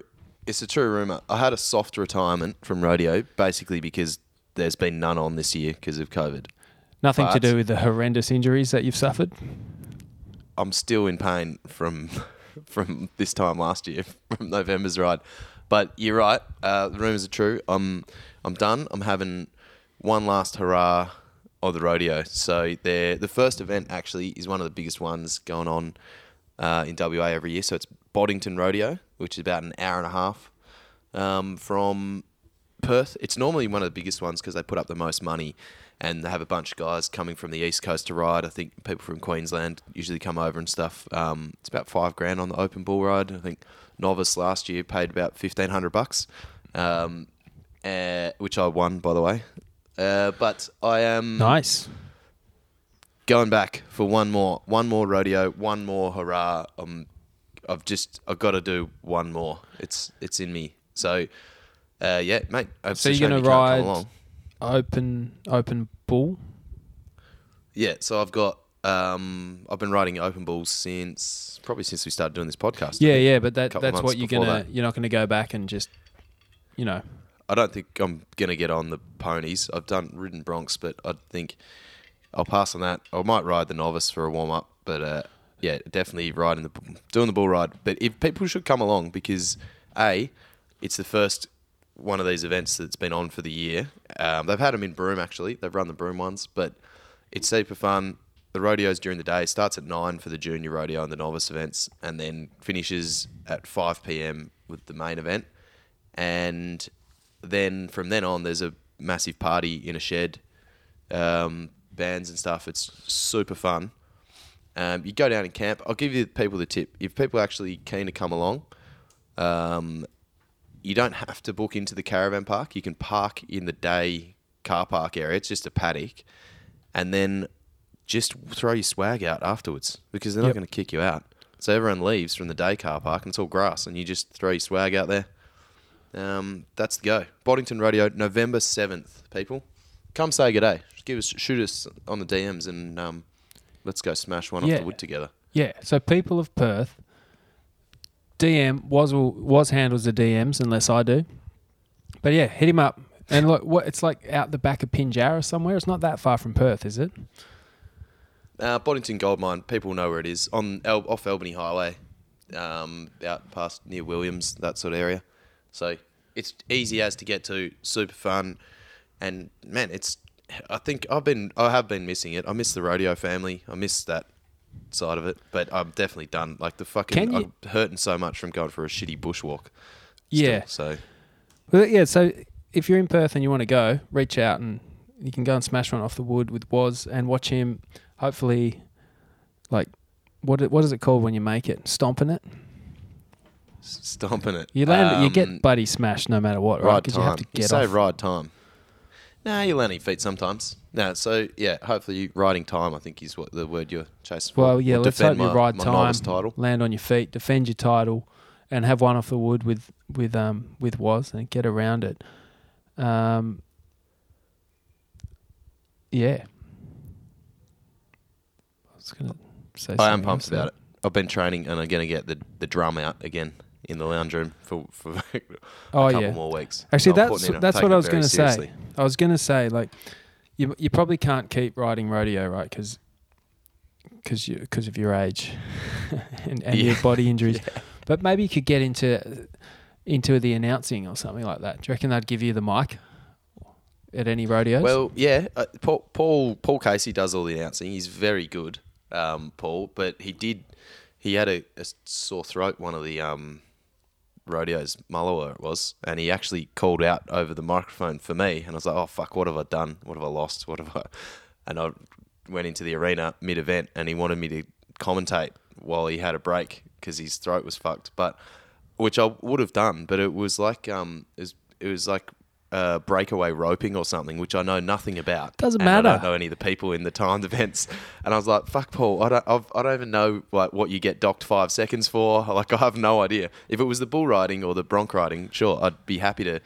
rumour. I had a soft retirement from rodeo, basically because there's been none on this year because of COVID. Nothing to do with the horrendous injuries that you've suffered? I'm still in pain from this time last year, from November's ride. But you're right, the rumours are true. I'm done. I'm having one last hurrah of the rodeo. So the first event actually is one of the biggest ones going on in WA every year. So it's Boddington Rodeo, which is about an hour and a half from Perth. It's normally one of the biggest ones because they put up the most money and they have a bunch of guys coming from the East Coast to ride. I think people from Queensland usually come over and stuff. It's about $5,000 on the open bull ride. I think novice last year paid about $1,500, which I won, by the way. But I am nice. Going back for one more rodeo, one more hurrah. I've got to do one more. It's in me. So, yeah, mate. So you're gonna ride open bull? Yeah. So I've got I've been riding open bull since we started doing this podcast. Yeah. But that's what you're gonna. You're not gonna go back and just, you know. I don't think I'm going to get on the ponies. I've ridden Bronx, but I think I'll pass on that. I might ride the novice for a warm-up, but definitely doing the bull ride. But if people should come along because, A, it's the first one of these events that's been on for the year. They've had them in Broome, actually. They've run the Broome ones, but it's super fun. The rodeo's during the day. It starts at 9 for the junior rodeo and the novice events, and then finishes at 5 p.m. with the main event. And then from then on, there's a massive party in a shed, bands and stuff. It's super fun. You go down and camp. I'll give you people the tip. If people are actually keen to come along, you don't have to book into the caravan park. You can park in the day car park area. It's just a paddock. And then just throw your swag out afterwards because they're not going to kick you out. So everyone leaves from the day car park and it's all grass and you just throw your swag out there. That's the go. Boddington Rodeo, November 7th, people. Come say good day. Shoot us on the DMs and let's go smash one off the wood together. Yeah, so people of Perth, Woz handles the DMs unless I do. But yeah, hit him up. And look, it's like out the back of Pinjarra somewhere. It's not that far from Perth, is it? Boddington Goldmine, people know where it is. Off Albany Highway, out past near Williams, that sort of area. So it's easy as to get to, super fun, and man, I have been missing it. I miss the rodeo family. I miss that side of it, but I'm definitely done. Like I'm hurting so much from going for a shitty bushwalk. Yeah. So if you're in Perth and you want to go, reach out and you can go and smash one off the wood with Woz and watch him. Hopefully, like what is it called when you make it? Stomping it. Stomping it. You land. You get buddy smashed no matter what, right? Because you have to get off. Save ride time. No, you'll only feet sometimes. No, so yeah, hopefully riding time, I think, is what the word you're chasing for. Well, yeah, let's hope you ride time, land on your feet, defend your title, and have one off the wood with Woz and get around it. Yeah. I was going to say something. I am pumped about it. I've been training and I'm going to get the drum out again in the lounge room for a couple more weeks. Actually, that's what I was going to say. I was going to say, like, you probably can't keep riding rodeo, right? Because of your age and your body injuries. Yeah. But maybe you could get into the announcing or something like that. Do you reckon they'd give you the mic at any rodeos? Well, yeah. Paul Casey does all the announcing. He's very good, Paul. But he had a sore throat one of the rodeos, Mullowa it was, and he actually called out over the microphone for me. And I was like, oh, fuck, what have I done? What have I lost? And I went into the arena mid-event and he wanted me to commentate while he had a break because his throat was fucked, which I would have done, but it was like breakaway roping or something, which I know nothing about. Doesn't matter. I don't know any of the people in the timed events, and I was like, "Fuck, Paul! I don't even know like what you get docked 5 seconds for. Like, I have no idea." If it was the bull riding or the bronc riding, sure, I'd be happy to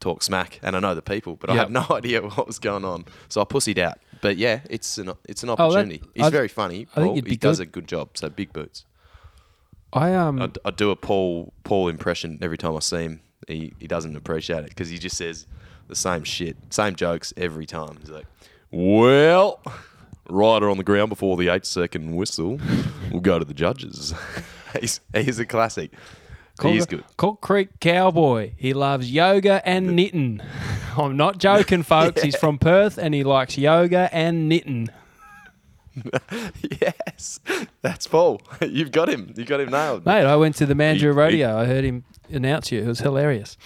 talk smack, and I know the people, but I had no idea what was going on, so I pussied out. But yeah, it's an opportunity. He's very funny, Paul. I think he does a good job. So big boots. I do a Paul impression every time I see him. He doesn't appreciate it because he just says the same shit, same jokes every time. He's like, well, rider on the ground before the 8-second whistle. We'll go to the judges. He's a classic. He's good. Cook Creek Cowboy. He loves yoga and knitting. I'm not joking, folks. Yeah. He's from Perth and he likes yoga and knitting. Yes, that's Paul. You got him nailed, mate. I went to the Mandurah rodeo. I heard him announce you. It was hilarious.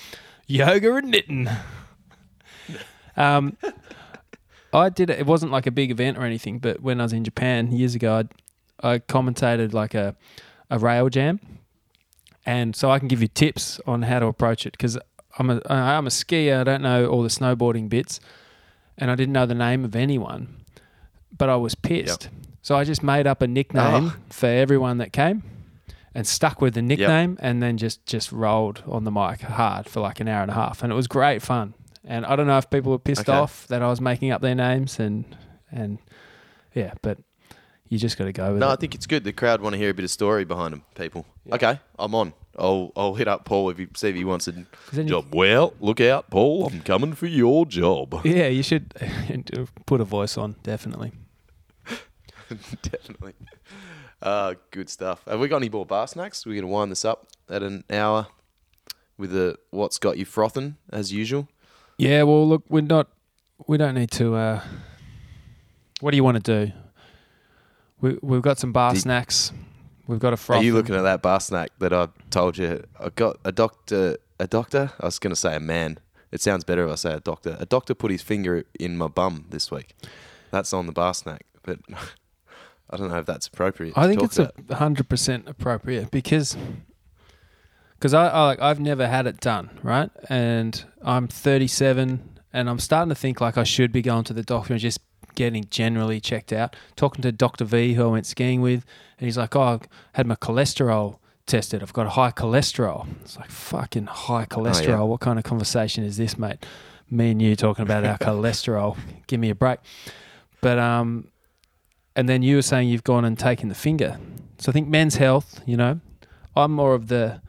Yoga and knitting. I did it. It wasn't like a big event or anything, but when I was in Japan years ago, I commentated like a rail jam, and so I can give you tips on how to approach it because I'm a skier. I don't know all the snowboarding bits, and I didn't know the name of anyone. But I was pissed. Yep. So I just made up a nickname for everyone that came and stuck with the nickname and then just rolled on the mic hard for like an hour and a half. And it was great fun. And I don't know if people were pissed off that I was making up their names and yeah, but you just got to go with it. No, I think it's good. The crowd want to hear a bit of story behind them, people. Yep. Okay, I'm on. I'll hit up Paul see if he wants a job. Well, look out, Paul. I'm coming for your job. Yeah, you should put a voice on, definitely. Definitely. Good stuff. Have we got any more bar snacks? We're going to wind this up at an hour with what's got you frothing, as usual. Yeah, well, look, we don't need to... what do you want to do? We've got some bar snacks. We've got a froth. Are you looking at that bar snack that I told you? I got a doctor? I was going to say a man. It sounds better if I say a doctor. A doctor put his finger in my bum this week. That's on the bar snack, but... I don't know if that's appropriate. I think it's 100% appropriate because I've never had it done, right? And I'm 37 and I'm starting to think like I should be going to the doctor and just getting generally checked out. Talking to Dr. V, who I went skiing with, and he's like, oh, I had my cholesterol tested. I've got high cholesterol. It's like, fucking high cholesterol. Oh, yeah. What kind of conversation is this, mate? Me and you talking about our cholesterol. Give me a break. But... And then you were saying you've gone and taken the finger. So I think men's health, you know, I'm more of the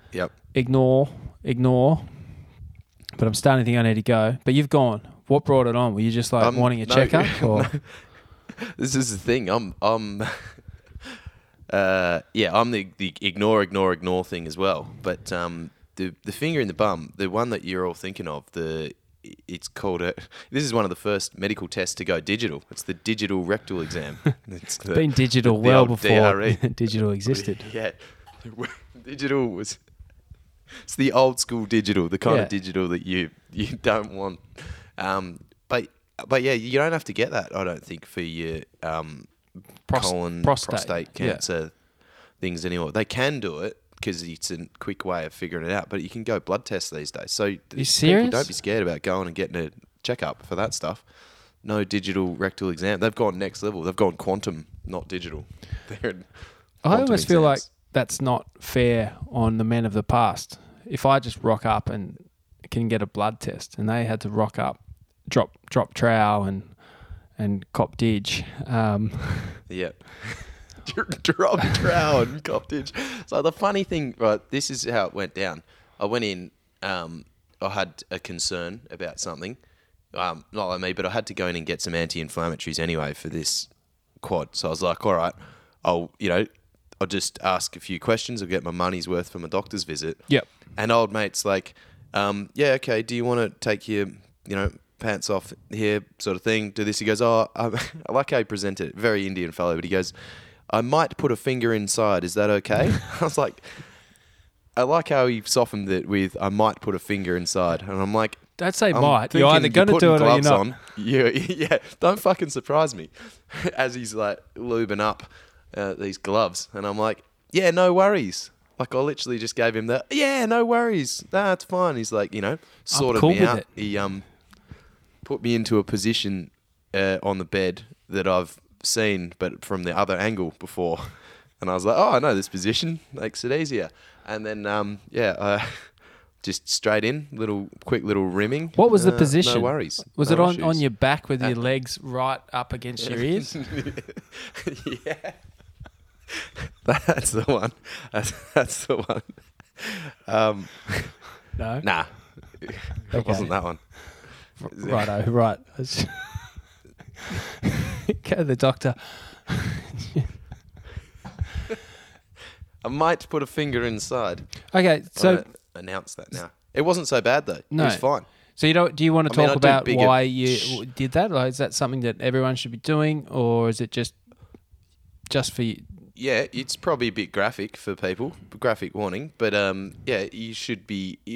ignore, but I'm starting to think I need to go. But you've gone. What brought it on? Were you just like wanting a checkup? Or? No. This is the thing. I'm the ignore thing as well. But the finger in the bum, the one that you're all thinking of, it's called a... This is one of the first medical tests to go digital. It's the digital rectal exam. It's been digital well before digital existed. Yeah. Digital was... It's the old school digital, the kind of digital that you don't want. But yeah, you don't have to get that, I don't think, for your prostate cancer things anymore. They can do it because it's a quick way of figuring it out, but you can go blood tests these days. So people, don't be scared about going and getting a checkup for that stuff. No digital rectal exam. They've gone next level. They've gone quantum, not digital. I always feel like that's not fair on the men of the past. If I just rock up and can get a blood test, and they had to rock up, drop trow and cop dig. Yeah. Drop trow and cop dig. So the funny thing, right, this is how it went down. I went in, I had a concern about something. Not like me, but I had to go in and get some anti-inflammatories anyway for this quad. So I was like, all right, I'll just ask a few questions. I'll get my money's worth for my doctor's visit. Yep. And old mate's like, yeah, okay, do you want to take your, pants off here sort of thing, do this? He goes, I like how he presented it. Very Indian fellow, but he goes, I might put a finger inside. Is that okay? I was like, I like how he softened it with, I might put a finger inside. And I'm like, don't say might. You're either going to do it or you're not. Yeah, don't fucking surprise me. As he's like lubing up these gloves. And I'm like, yeah, no worries. Like I literally just gave him that. Yeah, no worries. Nah, it's fine. He's like, sorted me out. He put me into a position on the bed that I've seen, but from the other angle before. And I was like, oh, I know this position. Makes it easier. And then, just straight in, quick little rimming. What was the position? No worries. Was it on your back with your legs right up against your ears? Yeah. That's the one. That's the one. No? Nah. Okay. It wasn't that one. Righto, right. Go to the doctor. I might put a finger inside. Okay, so... announce that now. It wasn't so bad though. No. It was fine. So do you want to talk about why you did that? Like, is that something that everyone should be doing, or is it just for you? Yeah, it's probably a bit graphic for people. Graphic warning, but yeah, you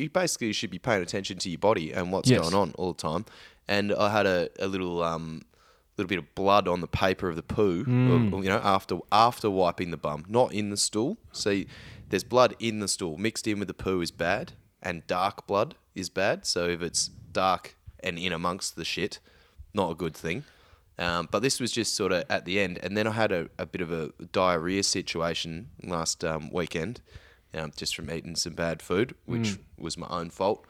basically should be paying attention to your body and what's going on all the time. And I had a little little bit of blood on the paper of the poo, after wiping the bum, not in the stool. So there's blood in the stool. Mixed in with the poo is bad, and dark blood is bad. So if it's dark and in amongst the shit, not a good thing. But this was just sort of at the end. And then I had a bit of a diarrhea situation last weekend, just from eating some bad food, which was my own fault.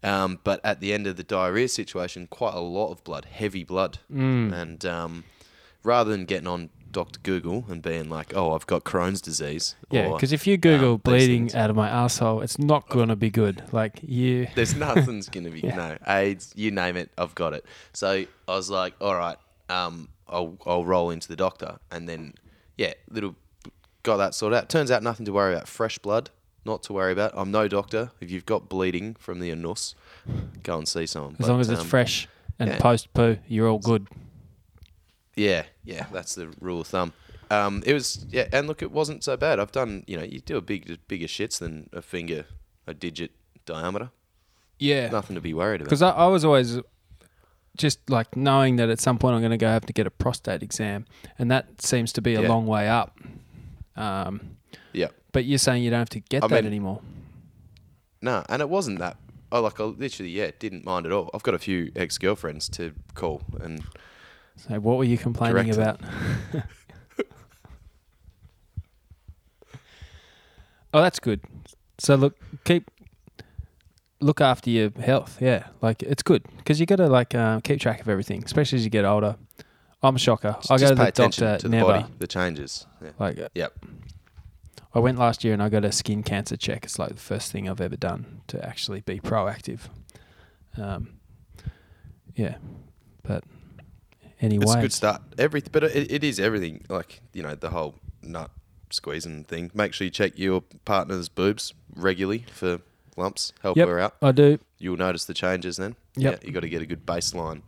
But at the end of the diarrhea situation, quite a lot of blood, heavy blood. And rather than getting on Dr. Google and being like, oh, I've got Crohn's disease. Yeah, because if you Google bleeding out of my asshole, it's not going to be good. Like you... There's nothing's going to be, no. AIDS, you name it, I've got it. So I was like, all right, I'll roll into the doctor. And then, got that sorted out. Turns out nothing to worry about. Fresh blood, not to worry about. I'm no doctor. If you've got bleeding from the anus, go and see someone. As long as it's fresh and post-poo, you're all good. Yeah, that's the rule of thumb. It was, and look, it wasn't so bad. I've done, you do bigger shits than a finger, a digit diameter. Yeah. Nothing to be worried about. Because I was always just like knowing that at some point I'm going to go have to get a prostate exam, and that seems to be a long way up. Yeah. But you're saying you don't have to get that anymore. No, and it wasn't that. I literally, didn't mind at all. I've got a few ex-girlfriends to call and... So what were you complaining about? Oh, that's good. So look after your health. Yeah, like it's good because you got to keep track of everything, especially as you get older. I'm a shocker. I go to the doctor to never. The body, the changes. Yeah. I went last year and I got a skin cancer check. It's like the first thing I've ever done to actually be proactive. But. Anyway. It's a good start. But it is everything. Like, the whole nut squeezing thing. Make sure you check your partner's boobs regularly for lumps. Help her out. I do. You'll notice the changes then. Yep. Yeah, you got to get a good baseline.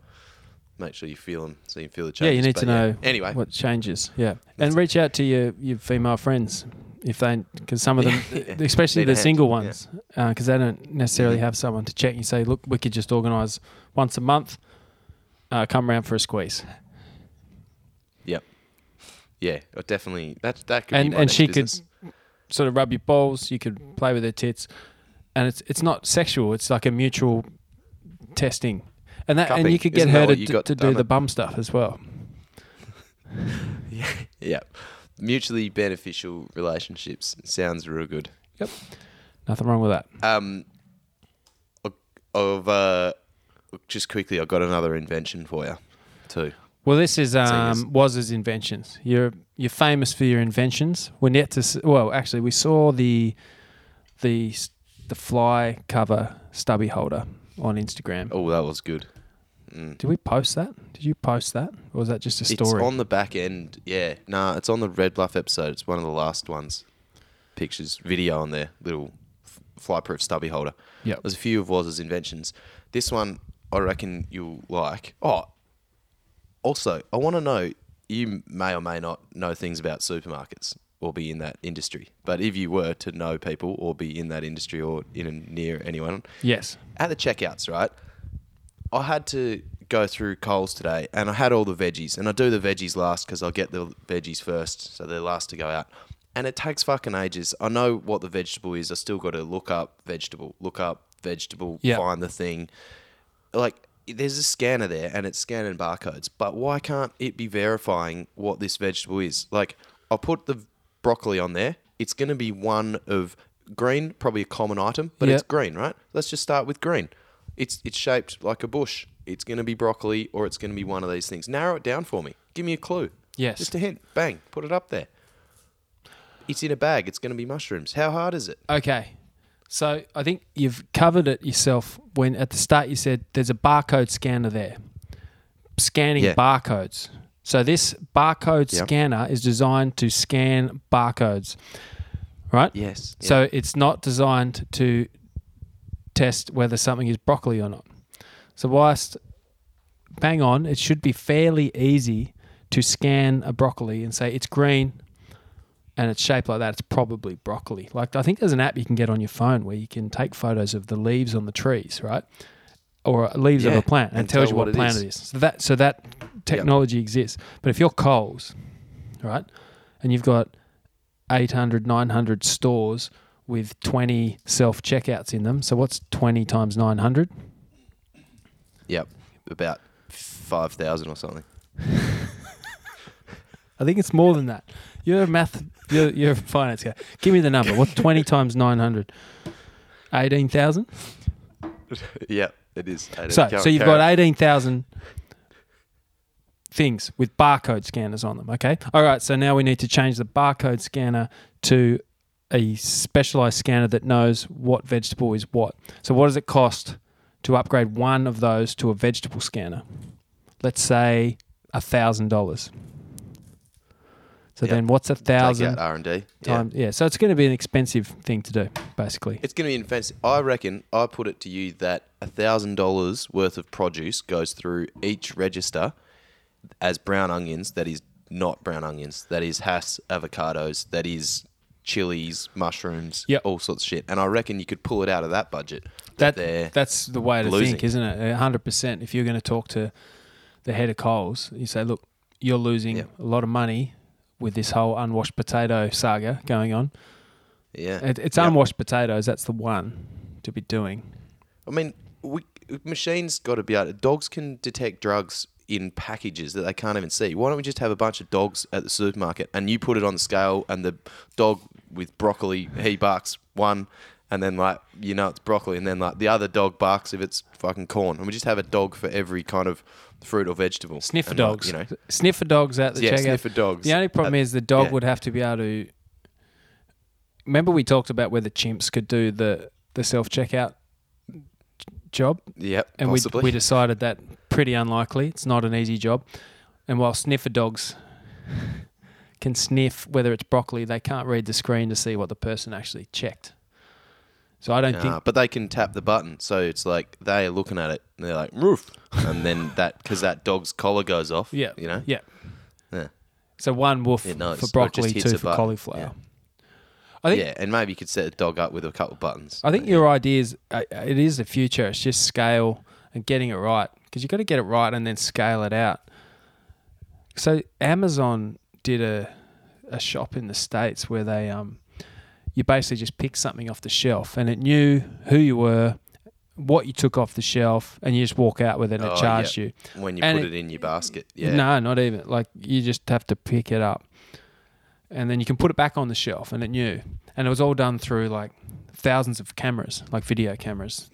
Make sure you feel them so you can feel the changes. Yeah, you need to know what changes. Yeah. And reach out to your female friends if they, because some of them, especially the single ones, because they don't necessarily have someone to check. You say, look, we could just organise once a month. Come round for a squeeze. Yep. Yeah, definitely. That could be my next business. Could sort of rub your balls. You could play with her tits, and it's not sexual. It's like a mutual testing. And that cupping, and you could get her to do the bum stuff as well. Yeah. Yep. Mutually beneficial relationships. Sounds real good. Yep. Nothing wrong with that. Just quickly, I've got another invention for you too. Well, this is Waz's inventions. You're famous for your inventions. We're yet to actually, we saw the fly cover stubby holder on Instagram. Oh, that was good. Mm. Did we post that? Did you post that? Or was that just a story? It's on the back end, yeah. Nah, it's on the Red Bluff episode. It's one of the last ones. Pictures, video on there, little fly-proof stubby holder. Yeah. There's a few of Waz's inventions. This one, I reckon you'll like. Oh, also, I want to know, you may or may not know things about supermarkets or be in that industry. But if you were to know people or be in that industry or near anyone. Yes. At the checkouts, right? I had to go through Coles today and I had all the veggies. And I do the veggies last because I'll get the veggies first. So they're last to go out. And it takes fucking ages. I know what the vegetable is. I still got to look up vegetable, yep. Find the thing. Like, there's a scanner there and it's scanning barcodes. But why can't it be verifying what this vegetable is? Like, I'll put the broccoli on there. It's going to be one of green, probably a common item, but yep. It's green, right? Let's just start with green. It's shaped like a bush. It's going to be broccoli or it's going to be one of these things. Narrow it down for me. Give me a clue. Yes. Just a hint. Bang. Put it up there. It's in a bag. It's going to be mushrooms. How hard is it? Okay. So I think you've covered it yourself when at the start you said there's a barcode scanner there. Scanning barcodes. So this barcode scanner is designed to scan barcodes, right? Yes. So it's not designed to test whether something is broccoli or not. So whilst, bang on, it should be fairly easy to scan a broccoli and say it's green, and it's shaped like that, it's probably broccoli. Like, I think there's an app you can get on your phone where you can take photos of the leaves on the trees, right? Or leaves of a plant and tells you what plant it is. So that technology exists. But if you're Coles, right, and you've got 800, 900 stores with 20 self-checkouts in them, so what's 20 times 900? Yep, about 5,000 or something. I think it's more than that. You're a you're a finance guy. Give me the number. What's 20 times 900? 18,000? Yeah, it is. So you've got 18,000 things with barcode scanners on them, okay? All right, so now we need to change the barcode scanner to a specialised scanner that knows what vegetable is what. So what does it cost to upgrade one of those to a vegetable scanner? Let's say $1,000. So then what's 1,000? Take out R&D. Times, so it's going to be an expensive thing to do, basically. It's going to be expensive. I reckon I put it to you that $1,000 worth of produce goes through each register as brown onions. That is not brown onions. That is Hass, avocados. That is chilies, mushrooms, all sorts of shit. And I reckon you could pull it out of that budget. That's the way to think, isn't it? 100%. If you're going to talk to the head of Coles, you say, look, you're losing a lot of money with this whole unwashed potato saga going on. Yeah. It's unwashed potatoes. That's the one to be doing. I mean, machines got to be able to... Dogs can detect drugs in packages that they can't even see. Why don't we just have a bunch of dogs at the supermarket and you put it on the scale and the dog with broccoli, he barks one and then it's broccoli and then the other dog barks if it's fucking corn. And we just have a dog for every kind of fruit or vegetable. Sniffer dogs. Sniffer dogs at the checkout. Yeah, sniffer dogs. The only problem is the dog would have to be able to... Remember we talked about where the chimps could do the self-checkout job? Yep, and possibly. We decided that pretty unlikely. It's not an easy job. And while sniffer dogs can sniff whether it's broccoli, they can't read the screen to see what the person actually checked. So I don't think... But they can tap the button. So it's like they're looking at it and they're like, roof. And then that... Because that dog's collar goes off. Yeah. Yeah. So one woof for broccoli, two for cauliflower. Yeah. I think, and maybe you could set a dog up with a couple of buttons. I think your idea is... it is the future. It's just scale and getting it right. Because you've got to get it right and then scale it out. So Amazon did a shop in the States where they... you basically just picked something off the shelf and it knew who you were, what you took off the shelf, and you just walk out with it and it charged you. When you and put it in your basket. Yeah. No, not even. Like, you just have to pick it up. And then you can put it back on the shelf, and it knew. And it was all done through, like, thousands of cameras, like video cameras,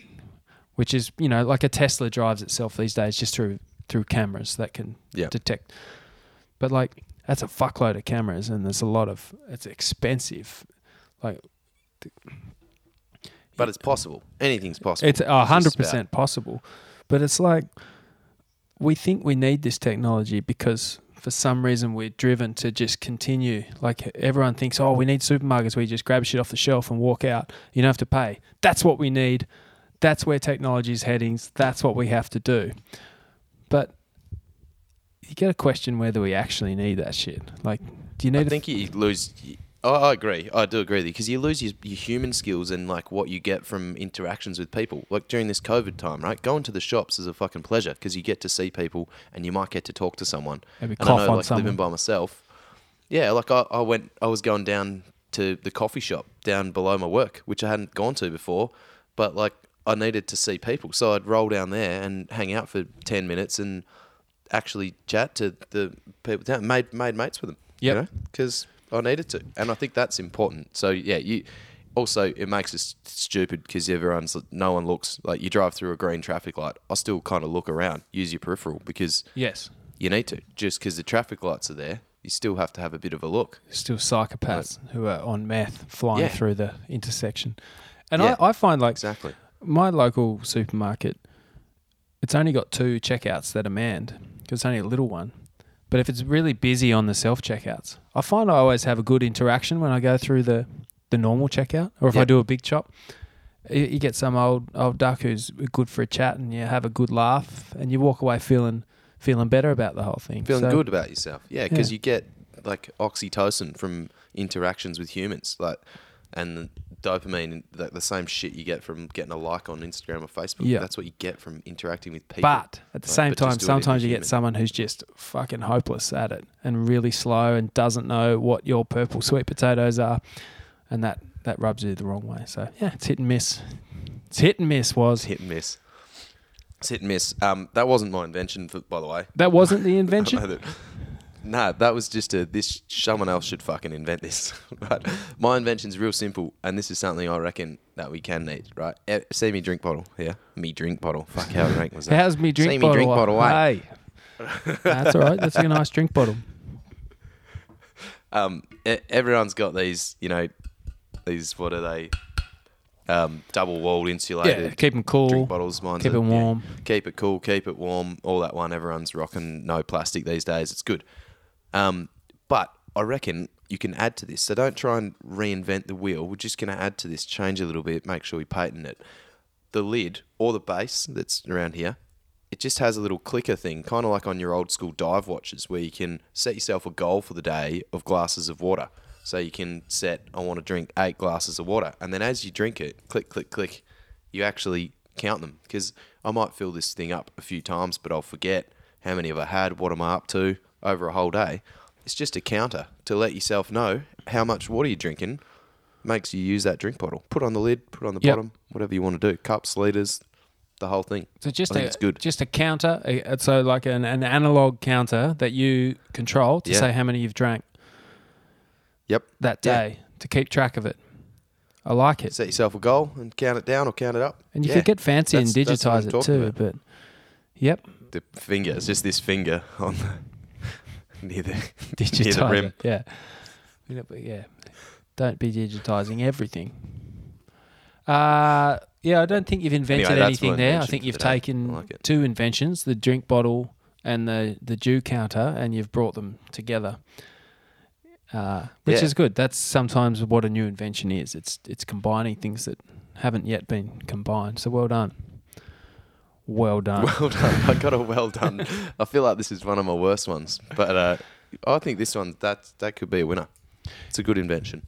which is, you know, like a Tesla drives itself these days just through cameras that can detect. But, like, that's a fuckload of cameras, and there's a lot of – it's expensive. Like – but it's possible. Anything's possible. It's 100% possible. But it's like, we think we need this technology because for some reason we're driven to just continue. Like, everyone thinks, oh, we need supermarkets where you just grab shit off the shelf and walk out. You don't have to pay. That's what we need. That's where technology is heading. That's what we have to do. But you got to question whether we actually need that shit. Like, do you need? I think you lose. Oh, I agree. I do agree with you, because you lose your human skills and, like, what you get from interactions with people. Like, during this COVID time, right, going to the shops is a fucking pleasure because you get to see people and you might get to talk to someone. Maybe and cough I know, on like, someone. Living by myself. Yeah, like, I was going down to the coffee shop down below my work, which I hadn't gone to before, but, like, I needed to see people. So I'd roll down there and hang out for 10 minutes and actually chat to the people down, made mates with them. Yeah. You know? Because... I needed to, and I think that's important. So yeah, you also, it makes us stupid because no one looks, like, you drive through a green traffic light. I still kind of look around, use your peripheral, because you need to. Just because the traffic lights are there, you still have to have a bit of a look. Still psychopaths who are on meth flying through the intersection, and I find, like, exactly my local supermarket, it's only got 2 checkouts that are manned because it's only a little one. But if it's really busy on the self-checkouts, I find I always have a good interaction when I go through the normal checkout, or if I do a big chop. You get some old duck who's good for a chat, and you have a good laugh, and you walk away feeling better about the whole thing. Feeling good about yourself. Yeah, because you get, like, oxytocin from interactions with humans, like, and the dopamine, the same shit you get from getting a like on Instagram or Facebook. Yeah. That's what you get from interacting with people. But at the same time, sometimes you get someone who's just fucking hopeless at it and really slow and doesn't know what your purple sweet potatoes are, and that rubs you the wrong way. So, yeah, it's hit and miss. It's hit and miss. That wasn't my invention, by the way. That wasn't the invention? No, that was just someone else should fucking invent this. Right? My invention's real simple, and this is something I reckon that we can need, right? See me drink bottle, yeah? Me drink bottle. Fuck, how rank was that? How's me drink bottle? See me drink bottle, hey. That's all right. That's a nice drink bottle. Everyone's got these, you know, what are they? Double-walled insulated. Yeah, keep them cool. Drink bottles. Mine's keep it warm. Yeah, keep it cool, keep it warm, all that one. Everyone's rocking no plastic these days. It's good. But I reckon you can add to this. So don't try and reinvent the wheel. We're just going to add to this, change a little bit, make sure we patent it. The lid or the base that's around here, it just has a little clicker thing, kind of like on your old school dive watches, where you can set yourself a goal for the day of glasses of water. So you can set, I want to drink 8 glasses of water. And then as you drink it, click, click, click, you actually count them. Because I might fill this thing up a few times, but I'll forget how many have I had, what am I up to. Over a whole day, it's just a counter to let yourself know how much water you're drinking. Makes you use that drink bottle. Put on the lid, put on the bottom, whatever you want to do. Cups, liters, the whole thing. So just it's good. Just a counter, so like an analog counter that you control to say how many you've drank. Yep. That day to keep track of it. I like it. Set yourself a goal and count it down or count it up. And you could get fancy and digitize it too, but the finger, it's just this finger on the near the rim. It, yeah. Don't be digitizing everything. I don't think you've invented anything there. I think you've taken two inventions, the drink bottle and the dew counter, and you've brought them together, which is good. That's sometimes what a new invention is. It's combining things that haven't yet been combined. So well done. I got a well done. I feel like this is one of my worst ones, but I think this one that could be a winner. It's a good invention.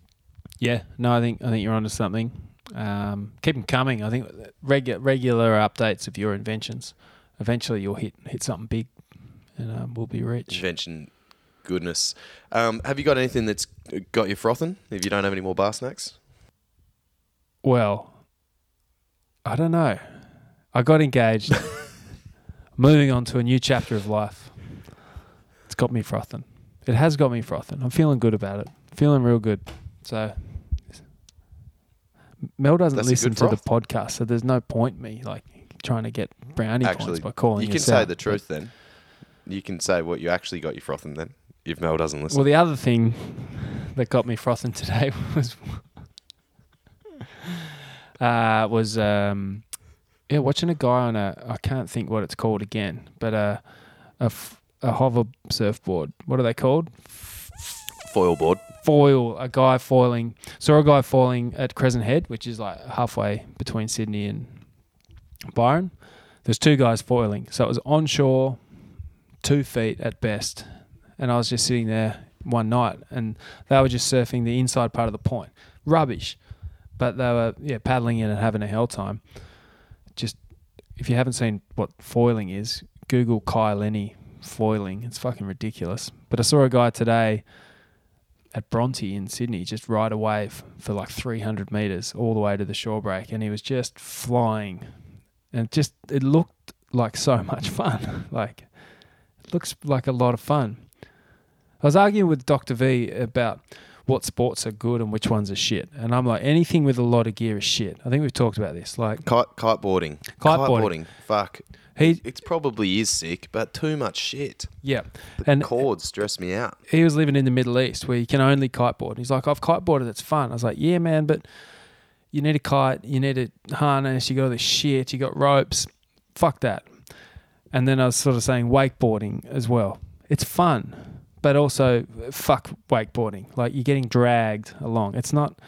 Yeah, no, I think you're onto something. Keep them coming. I think regular updates of your inventions. Eventually, you'll hit something big, and we'll be rich. Invention goodness. Have you got anything that's got you frothing? If you don't have any more bar snacks, well, I don't know. I got engaged. Moving on to a new chapter of life. It's got me frothing. It has got me frothing. I'm feeling good about it. Feeling real good. So Mel doesn't listen to the podcast, so there's no point me like trying to get brownie points by calling you. You can say the truth then. You can say what you actually got you frothing then, if Mel doesn't listen. Well, the other thing that got me frothing today was watching a guy on a, I can't think what it's called again, but a hover surfboard. What are they called? Foil board. Saw a guy foiling at Crescent Head, which is like halfway between Sydney and Byron. There's two guys foiling. So it was onshore, 2 feet at best. And I was just sitting there one night and they were just surfing the inside part of the point. Rubbish. But they were paddling in and having a hell time. Just, if you haven't seen what foiling is, Google Kai Lenny foiling. It's fucking ridiculous. But I saw a guy today at Bronte in Sydney just ride a wave for like 300 metres all the way to the shore break, and he was just flying. And it looked like so much fun. Like, it looks like a lot of fun. I was arguing with Dr. V about what sports are good and which ones are shit. And I'm like, anything with a lot of gear is shit. I think we've talked about this. Like kiteboarding. Kiteboarding. Fuck. It probably is sick, but too much shit. Yeah. The cords stress me out. He was living in the Middle East where you can only kiteboard. He's like, I've kiteboarded, it's fun. I was like, yeah, man, but you need a kite, you need a harness, you got all this shit, you got ropes. Fuck that. And then I was sort of saying wakeboarding as well. It's fun. But also, fuck wakeboarding. Like, you're getting dragged along. It's not...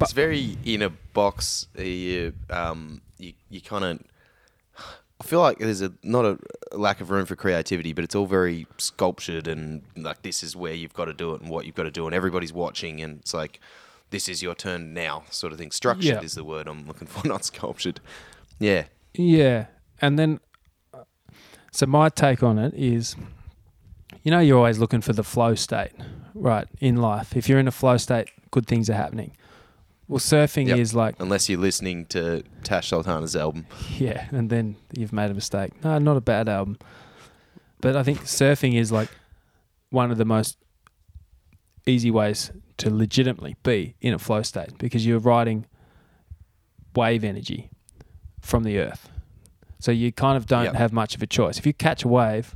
It's very in a box. You kind of... I feel like there's not a lack of room for creativity, but it's all very sculptured and, like, this is where you've got to do it and what you've got to do, and everybody's watching, and it's like, this is your turn now sort of thing. Structured is the word I'm looking for, not sculptured. Yeah. Yeah. And then... So my take on it is... You know, you're always looking for the flow state, right, in life. If you're in a flow state, good things are happening. Well, surfing is like... Unless you're listening to Tash Sultana's album. Yeah, and then you've made a mistake. No, not a bad album. But I think surfing is like one of the most easy ways to legitimately be in a flow state, because you're riding wave energy from the earth. So you kind of don't have much of a choice. If you catch a wave...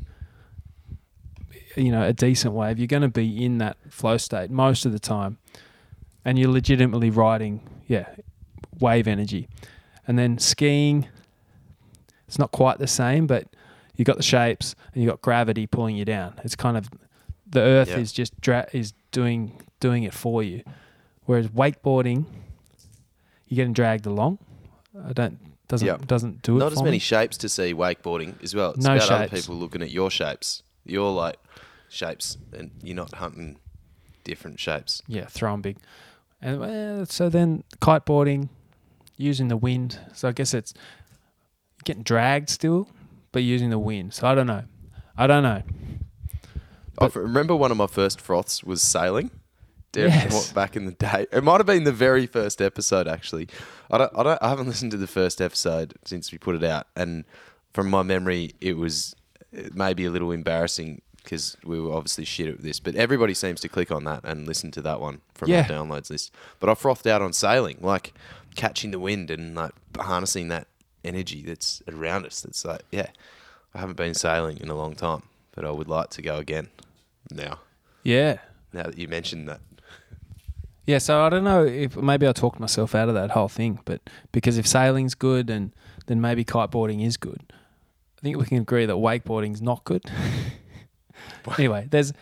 you know, a decent wave, you're going to be in that flow state most of the time, and you're legitimately riding wave energy. And then skiing, it's not quite the same, but you got the shapes and you got gravity pulling you down. It's kind of the earth is just doing it for you, whereas wakeboarding, you're getting dragged along. Doesn't do it. Not as many shapes to see wakeboarding as well. It's about other people looking at your shapes. You're like shapes, and you're not hunting different shapes. Yeah, throwing big. And so then kiteboarding, using the wind. So I guess it's getting dragged still, but using the wind. So I don't know. I remember one of my first froths was sailing. Yes. Back in the day. It might have been the very first episode, actually. I haven't listened to the first episode since we put it out. And from my memory, it was... It may be a little embarrassing because we were obviously shit at this, but everybody seems to click on that and listen to that one from our downloads list. But I frothed out on sailing, like catching the wind and like harnessing that energy that's around us. That's like, I haven't been sailing in a long time, but I would like to go again now. Yeah. Now that you mentioned that. Yeah, so I don't know if maybe I talked myself out of that whole thing, but because if sailing's good, and then maybe kiteboarding is good. I think we can agree that wakeboarding's not good. Anyway, there's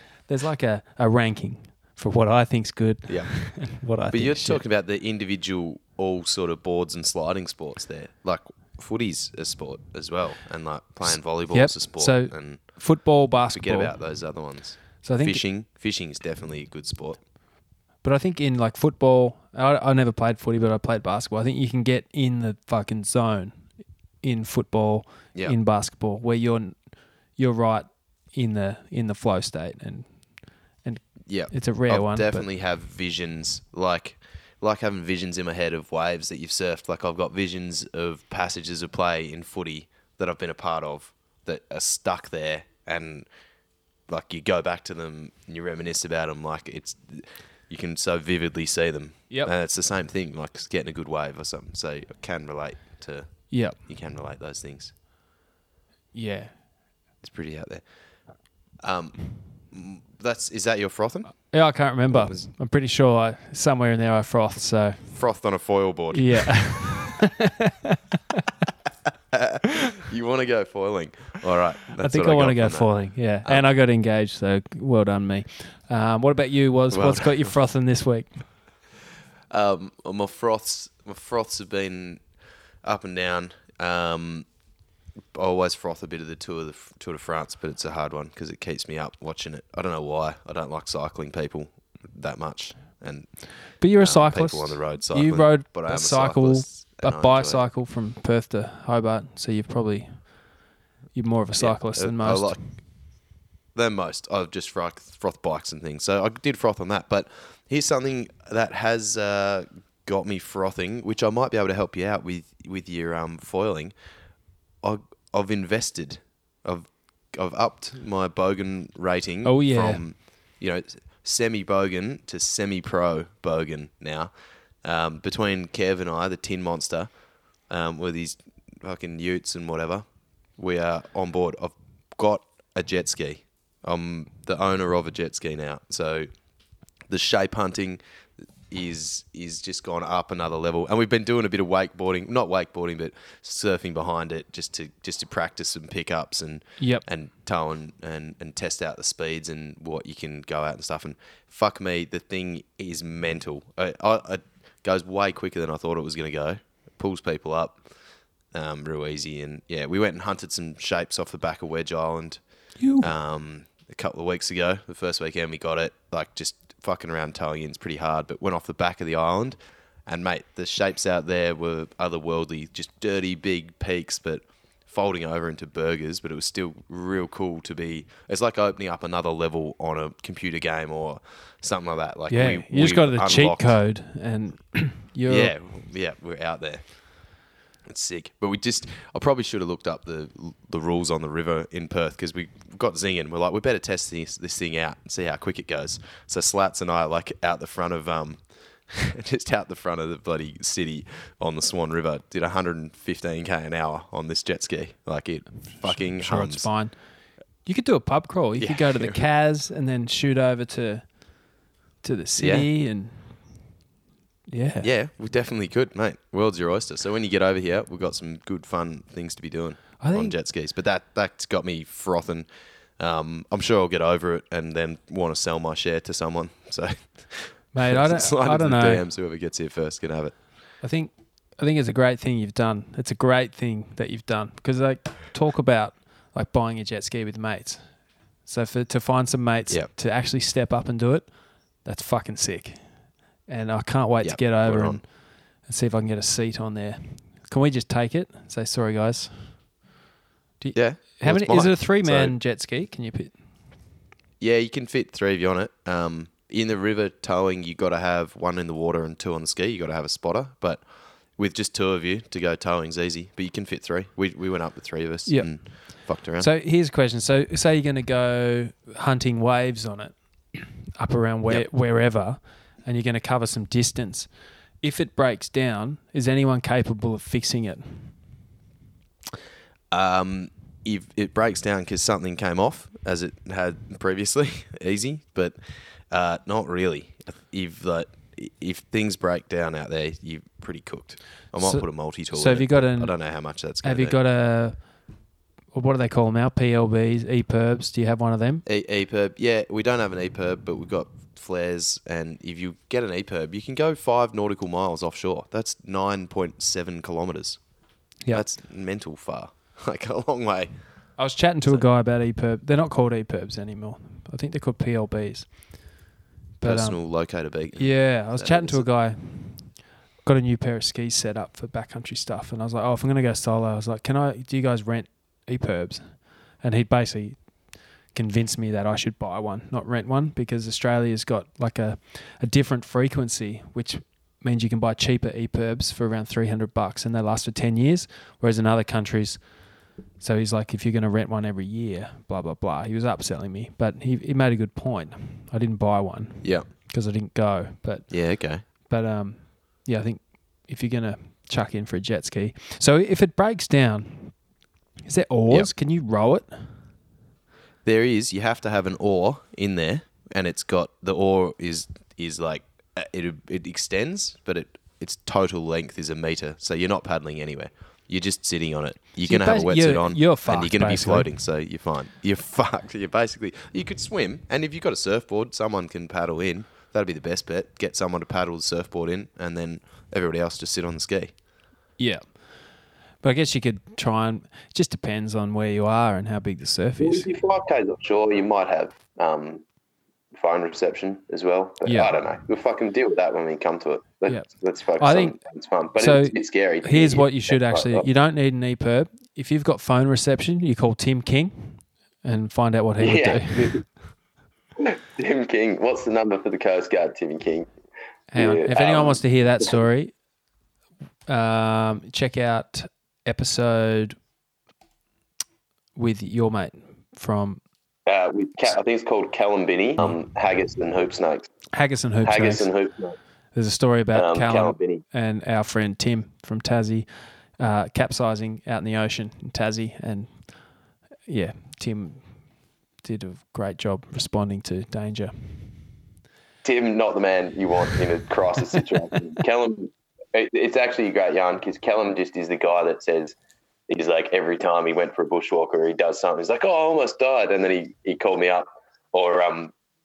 like a ranking for what I think's good. Yeah. And what I think. But you're talking about the individual, all sort of boards and sliding sports there. Like footy's a sport as well, and like playing volleyball is a sport. So and football, basketball. Forget about those other ones. So I think fishing is definitely a good sport. But I think in like football, I never played footy, but I played basketball. I think you can get in the fucking zone. In football, in basketball, where you're right in the flow state, and it's a rare one. I definitely have visions like like having visions in my head of waves that you've surfed. Like I've got visions of passages of play in footy that I've been a part of that are stuck there, and like you go back to them and you reminisce about them. Like it's, you can so vividly see them. Yep. And it's the same thing, like getting a good wave or something. So I can relate to. Yeah. You can relate those things. Yeah. It's pretty out there. Is that your frothing? Yeah, I can't remember. I'm pretty sure somewhere in there I frothed. So frothed on a foil board. Yeah. You want to go foiling? All right. I think I want to go foiling. That. Yeah, and I got engaged, so well done me. What about you? What's got you frothing this week? My froths have been up and down. I always froth a bit of the Tour de France, but it's a hard one because it keeps me up watching it. I don't know why. I don't like cycling people that much. But you're a cyclist. People on the road cycling. You rode a bicycle from Perth to Hobart, so you're more of a cyclist than most. Than most. I just froth bikes and things. So I did froth on that. But here's something that has got me frothing, which I might be able to help you out with your foiling. I've invested. I've upped my bogan rating from semi bogan to semi pro bogan now. Between Kev and I, the Tin Monster, with his fucking utes and whatever, we are on board. I've got a jet ski. I'm the owner of a jet ski now. So the shape hunting is just gone up another level, and we've been doing a bit of not wakeboarding but surfing behind it just to practice some pickups and tow and test out the speeds and what you can go out and stuff, and fuck me, the thing is mental. It goes way quicker than I thought it was going to go. It pulls people up real easy, and yeah, we went and hunted some shapes off the back of Wedge Island a couple of weeks ago. The first weekend we got it, like just fucking around towing in's pretty hard, but went off the back of the island, and mate, the shapes out there were otherworldly, just dirty big peaks but folding over into burgers, but it was still real cool to be. It's like opening up another level on a computer game or something like that. Like yeah, you just got the cheat code and you're we're out there. It's sick. But I probably should have looked up the rules on the river in Perth, because we got zinging. We're like, we better test this thing out and see how quick it goes. So Slats and I are like out the front of just out the front of the bloody city on the Swan River, did 115k an hour on this jet ski. Like it fucking hums. It's fine. You could do a pub crawl. You could go to the Kaz and then shoot over to the city and... Yeah. Yeah, we definitely could, mate. World's your oyster. So when you get over here, we've got some good fun things to be doing on jet skis. But that's got me frothing. I'm sure I'll get over it and then want to sell my share to someone. So, mate, I don't know. DMs, whoever gets here first can have it. I think it's a great thing you've done. It's a great thing that you've done, because they talk about like buying a jet ski with mates. So to find some mates to actually step up and do it, that's fucking sick. And I can't wait to get over and see if I can get a seat on there. Can we just take it and say, sorry, guys? How many? Is it a three-man jet ski? Can you fit? Yeah, you can fit three of you on it. In the river towing, you got to have one in the water and two on the ski. You got to have a spotter. But with just two of you to go towing's easy. But you can fit three. We went up with three of us and fucked around. So here's a question. So say you're going to go hunting waves on it up around wherever, and you're going to cover some distance. If it breaks down, is anyone capable of fixing it? If it breaks down because something came off, as it had previously, easy, but not really. If things break down out there, you're pretty cooked. I might put a multi-tool in. So have you got I don't know how much that's going to be. Have you got a... What do they call them now? PLBs, EPIRBs. Do you have one of them? EPIRB. Yeah, we don't have an EPIRB, but we've got flares. And if you get an EPIRB, you can go 5 nautical miles offshore. That's 9.7 kilometres. Yeah. That's mental far. Like a long way. I was chatting to a guy about EPIRB. They're not called EPIRBs anymore. I think they're called PLBs. But, personal locator beacon. Yeah, I was chatting to a guy. Got a new pair of skis set up for backcountry stuff. And I was like, if I'm going to go solo, I was like, do you guys rent EPIRBs? And he basically convinced me that I should buy one, not rent one, because Australia's got like a different frequency, which means you can buy cheaper e-perbs for around $300 and they last for 10 years, whereas in other countries, so he's like, if you're going to rent one every year, blah, blah, blah. He was upselling me, but he made a good point. I didn't buy one. Yeah. Because I didn't go. But yeah, okay. But yeah, I think if you're going to chuck in for a jet ski. So if it breaks down, is there oars? Yep. Can you row it? There is. You have to have an oar in there, and it's got the oar is like it extends, but its total length is 1 meter. So you're not paddling anywhere. You're just sitting on it. You're so gonna have a wetsuit on, you're fucked, and you're gonna be floating. So you're fine. You're fucked. You're basically you could swim, and if you've got a surfboard, someone can paddle in. That'd be the best bet. Get someone to paddle the surfboard in, and then everybody else just sit on the ski. Yeah. But I guess you could try and – it just depends on where you are and how big the surf is. If you're 5Ks offshore, you might have phone reception as well. But yeah. I don't know. We'll fucking deal with that when we come to it. Let's focus on it. It's fun. But so it's scary. Here's what you should actually – you don't need an e-perb. If you've got phone reception, you call Tim King and find out what he would do. Tim King. What's the number for the Coast Guard, Tim King? Hang on. If anyone wants to hear that story, check out – episode with your mate from I think it's called Callum Binney, Haggis and Hoop Snakes. There's a story about Callum Binney and our friend Tim from Tassie capsizing out in the ocean in Tassie, and yeah, Tim did a great job responding to danger. Tim, not the man you want in a crisis situation. Callum. It's actually a great yarn because Callum just is the guy that says he's like every time he went for a bushwalk or he does something, he's like, oh, I almost died. And then he called me up or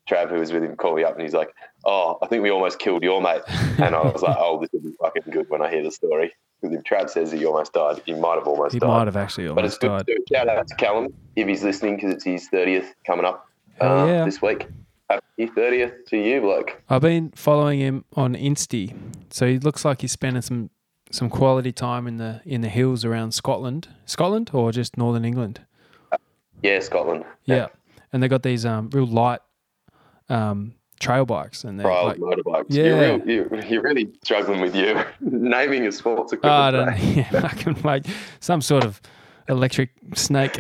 Trav, who was with him, called me up and he's like, oh, I think we almost killed your mate. And I was like, oh, this will be fucking good when I hear the story. Because if Trav says that you almost died, you might have almost died. He might have actually almost died. But it's good to do. Shout out to Callum if he's listening because it's his 30th coming up this week. Happy 30th to you, bloke. I've been following him on Insta. So he looks like he's spending some quality time in the hills around Scotland. Scotland or just northern England? Yeah, Scotland. Yeah. And they got these real light trail bikes. And they're like, motorbikes. Yeah. You're really struggling with you. Naming a sports equipment. I don't know. Yeah, I can make some sort of electric snake.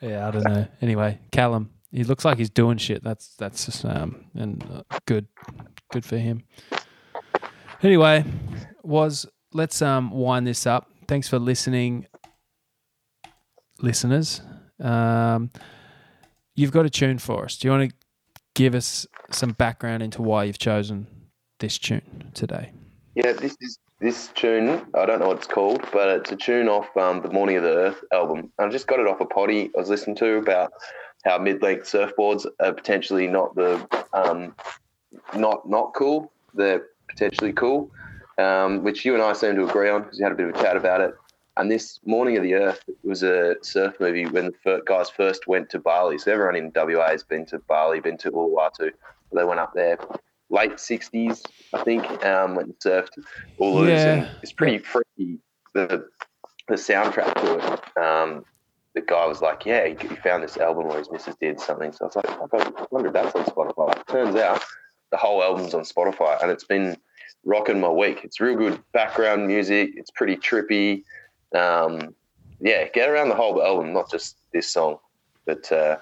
Yeah, I don't know. Anyway, Callum, he looks like he's doing shit. That's just and good for him. Anyway, let's wind this up. Thanks for listening, listeners. You've got a tune for us. Do you want to give us some background into why you've chosen this tune today? Yeah, this tune, I don't know what it's called, but it's a tune off the Morning of the Earth album. I just got it off a potty I was listening to about how mid-length surfboards are potentially not the not cool. They're potentially cool, which you and I seem to agree on because we had a bit of a chat about it. And this Morning of the Earth was a surf movie when the guys first went to Bali. So everyone in WA has been to Bali, been to Uluwatu. They went up there. Late 60s, I think, went and surfed all those. Yeah. It's pretty freaky, the soundtrack to it. The guy was like, yeah, he found this album where his missus did something. So I was like, I wonder if that's on Spotify. It turns out the whole album's on Spotify, and it's been rocking my week. It's real good background music. It's pretty trippy. Get around the whole album, not just this song. But, a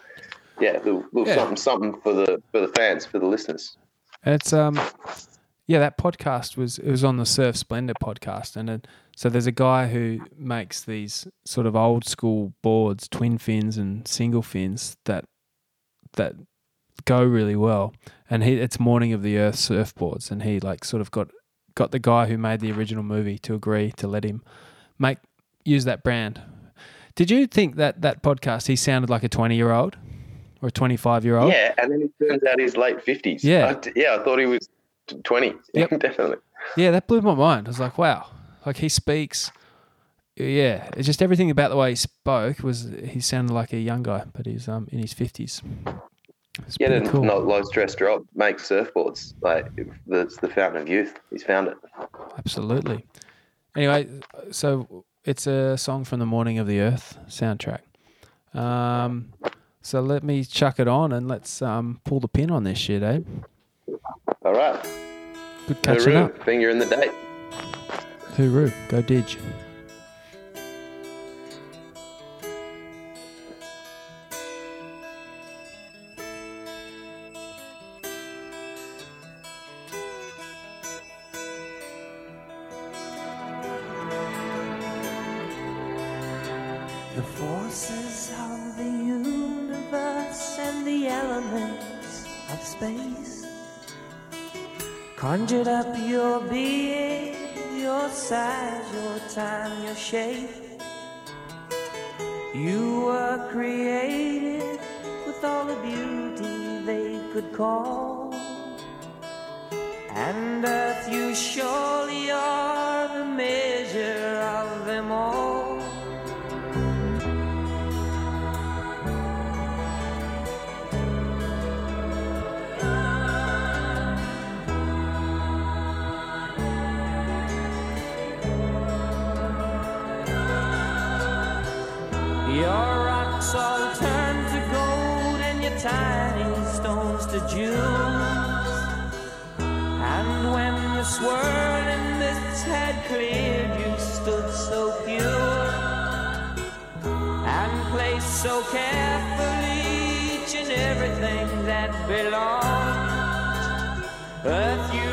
little something for the fans, for the listeners. It's that podcast was on the Surf Splendor podcast, and so there's a guy who makes these sort of old school boards, twin fins and single fins that go really well. And it's Morning of the Earth surfboards, and he like sort of got the guy who made the original movie to agree to let him use that brand. Did you think that podcast he sounded like a 20-year-old? Or a 25-year-old. Yeah, and then it turns out he's late 50s. Yeah. I thought he was 20. Yep. Definitely. Yeah, that blew my mind. I was like, wow. Like he speaks. Yeah, it's just everything about the way he spoke he sounded like a young guy, but he's in his 50s. It's pretty cool. Not low-stress job. Make surfboards. Like it's the fountain of youth. He's found it. Absolutely. Anyway, so it's a song from the Morning of the Earth soundtrack. So let me chuck it on and let's pull the pin on this shit, eh? All right. Good catching Hooroo. Up. Finger in the date. Hooroo. Go Didge. Conjured up your being, your size, your time, your shape. You were created with all the beauty they could call. And earth, you surely are the measure of them all. All turned to gold and your tiny stones to jewels. And when the swirling mists had cleared, you stood so pure and placed so carefully each and everything that belonged. Earth, you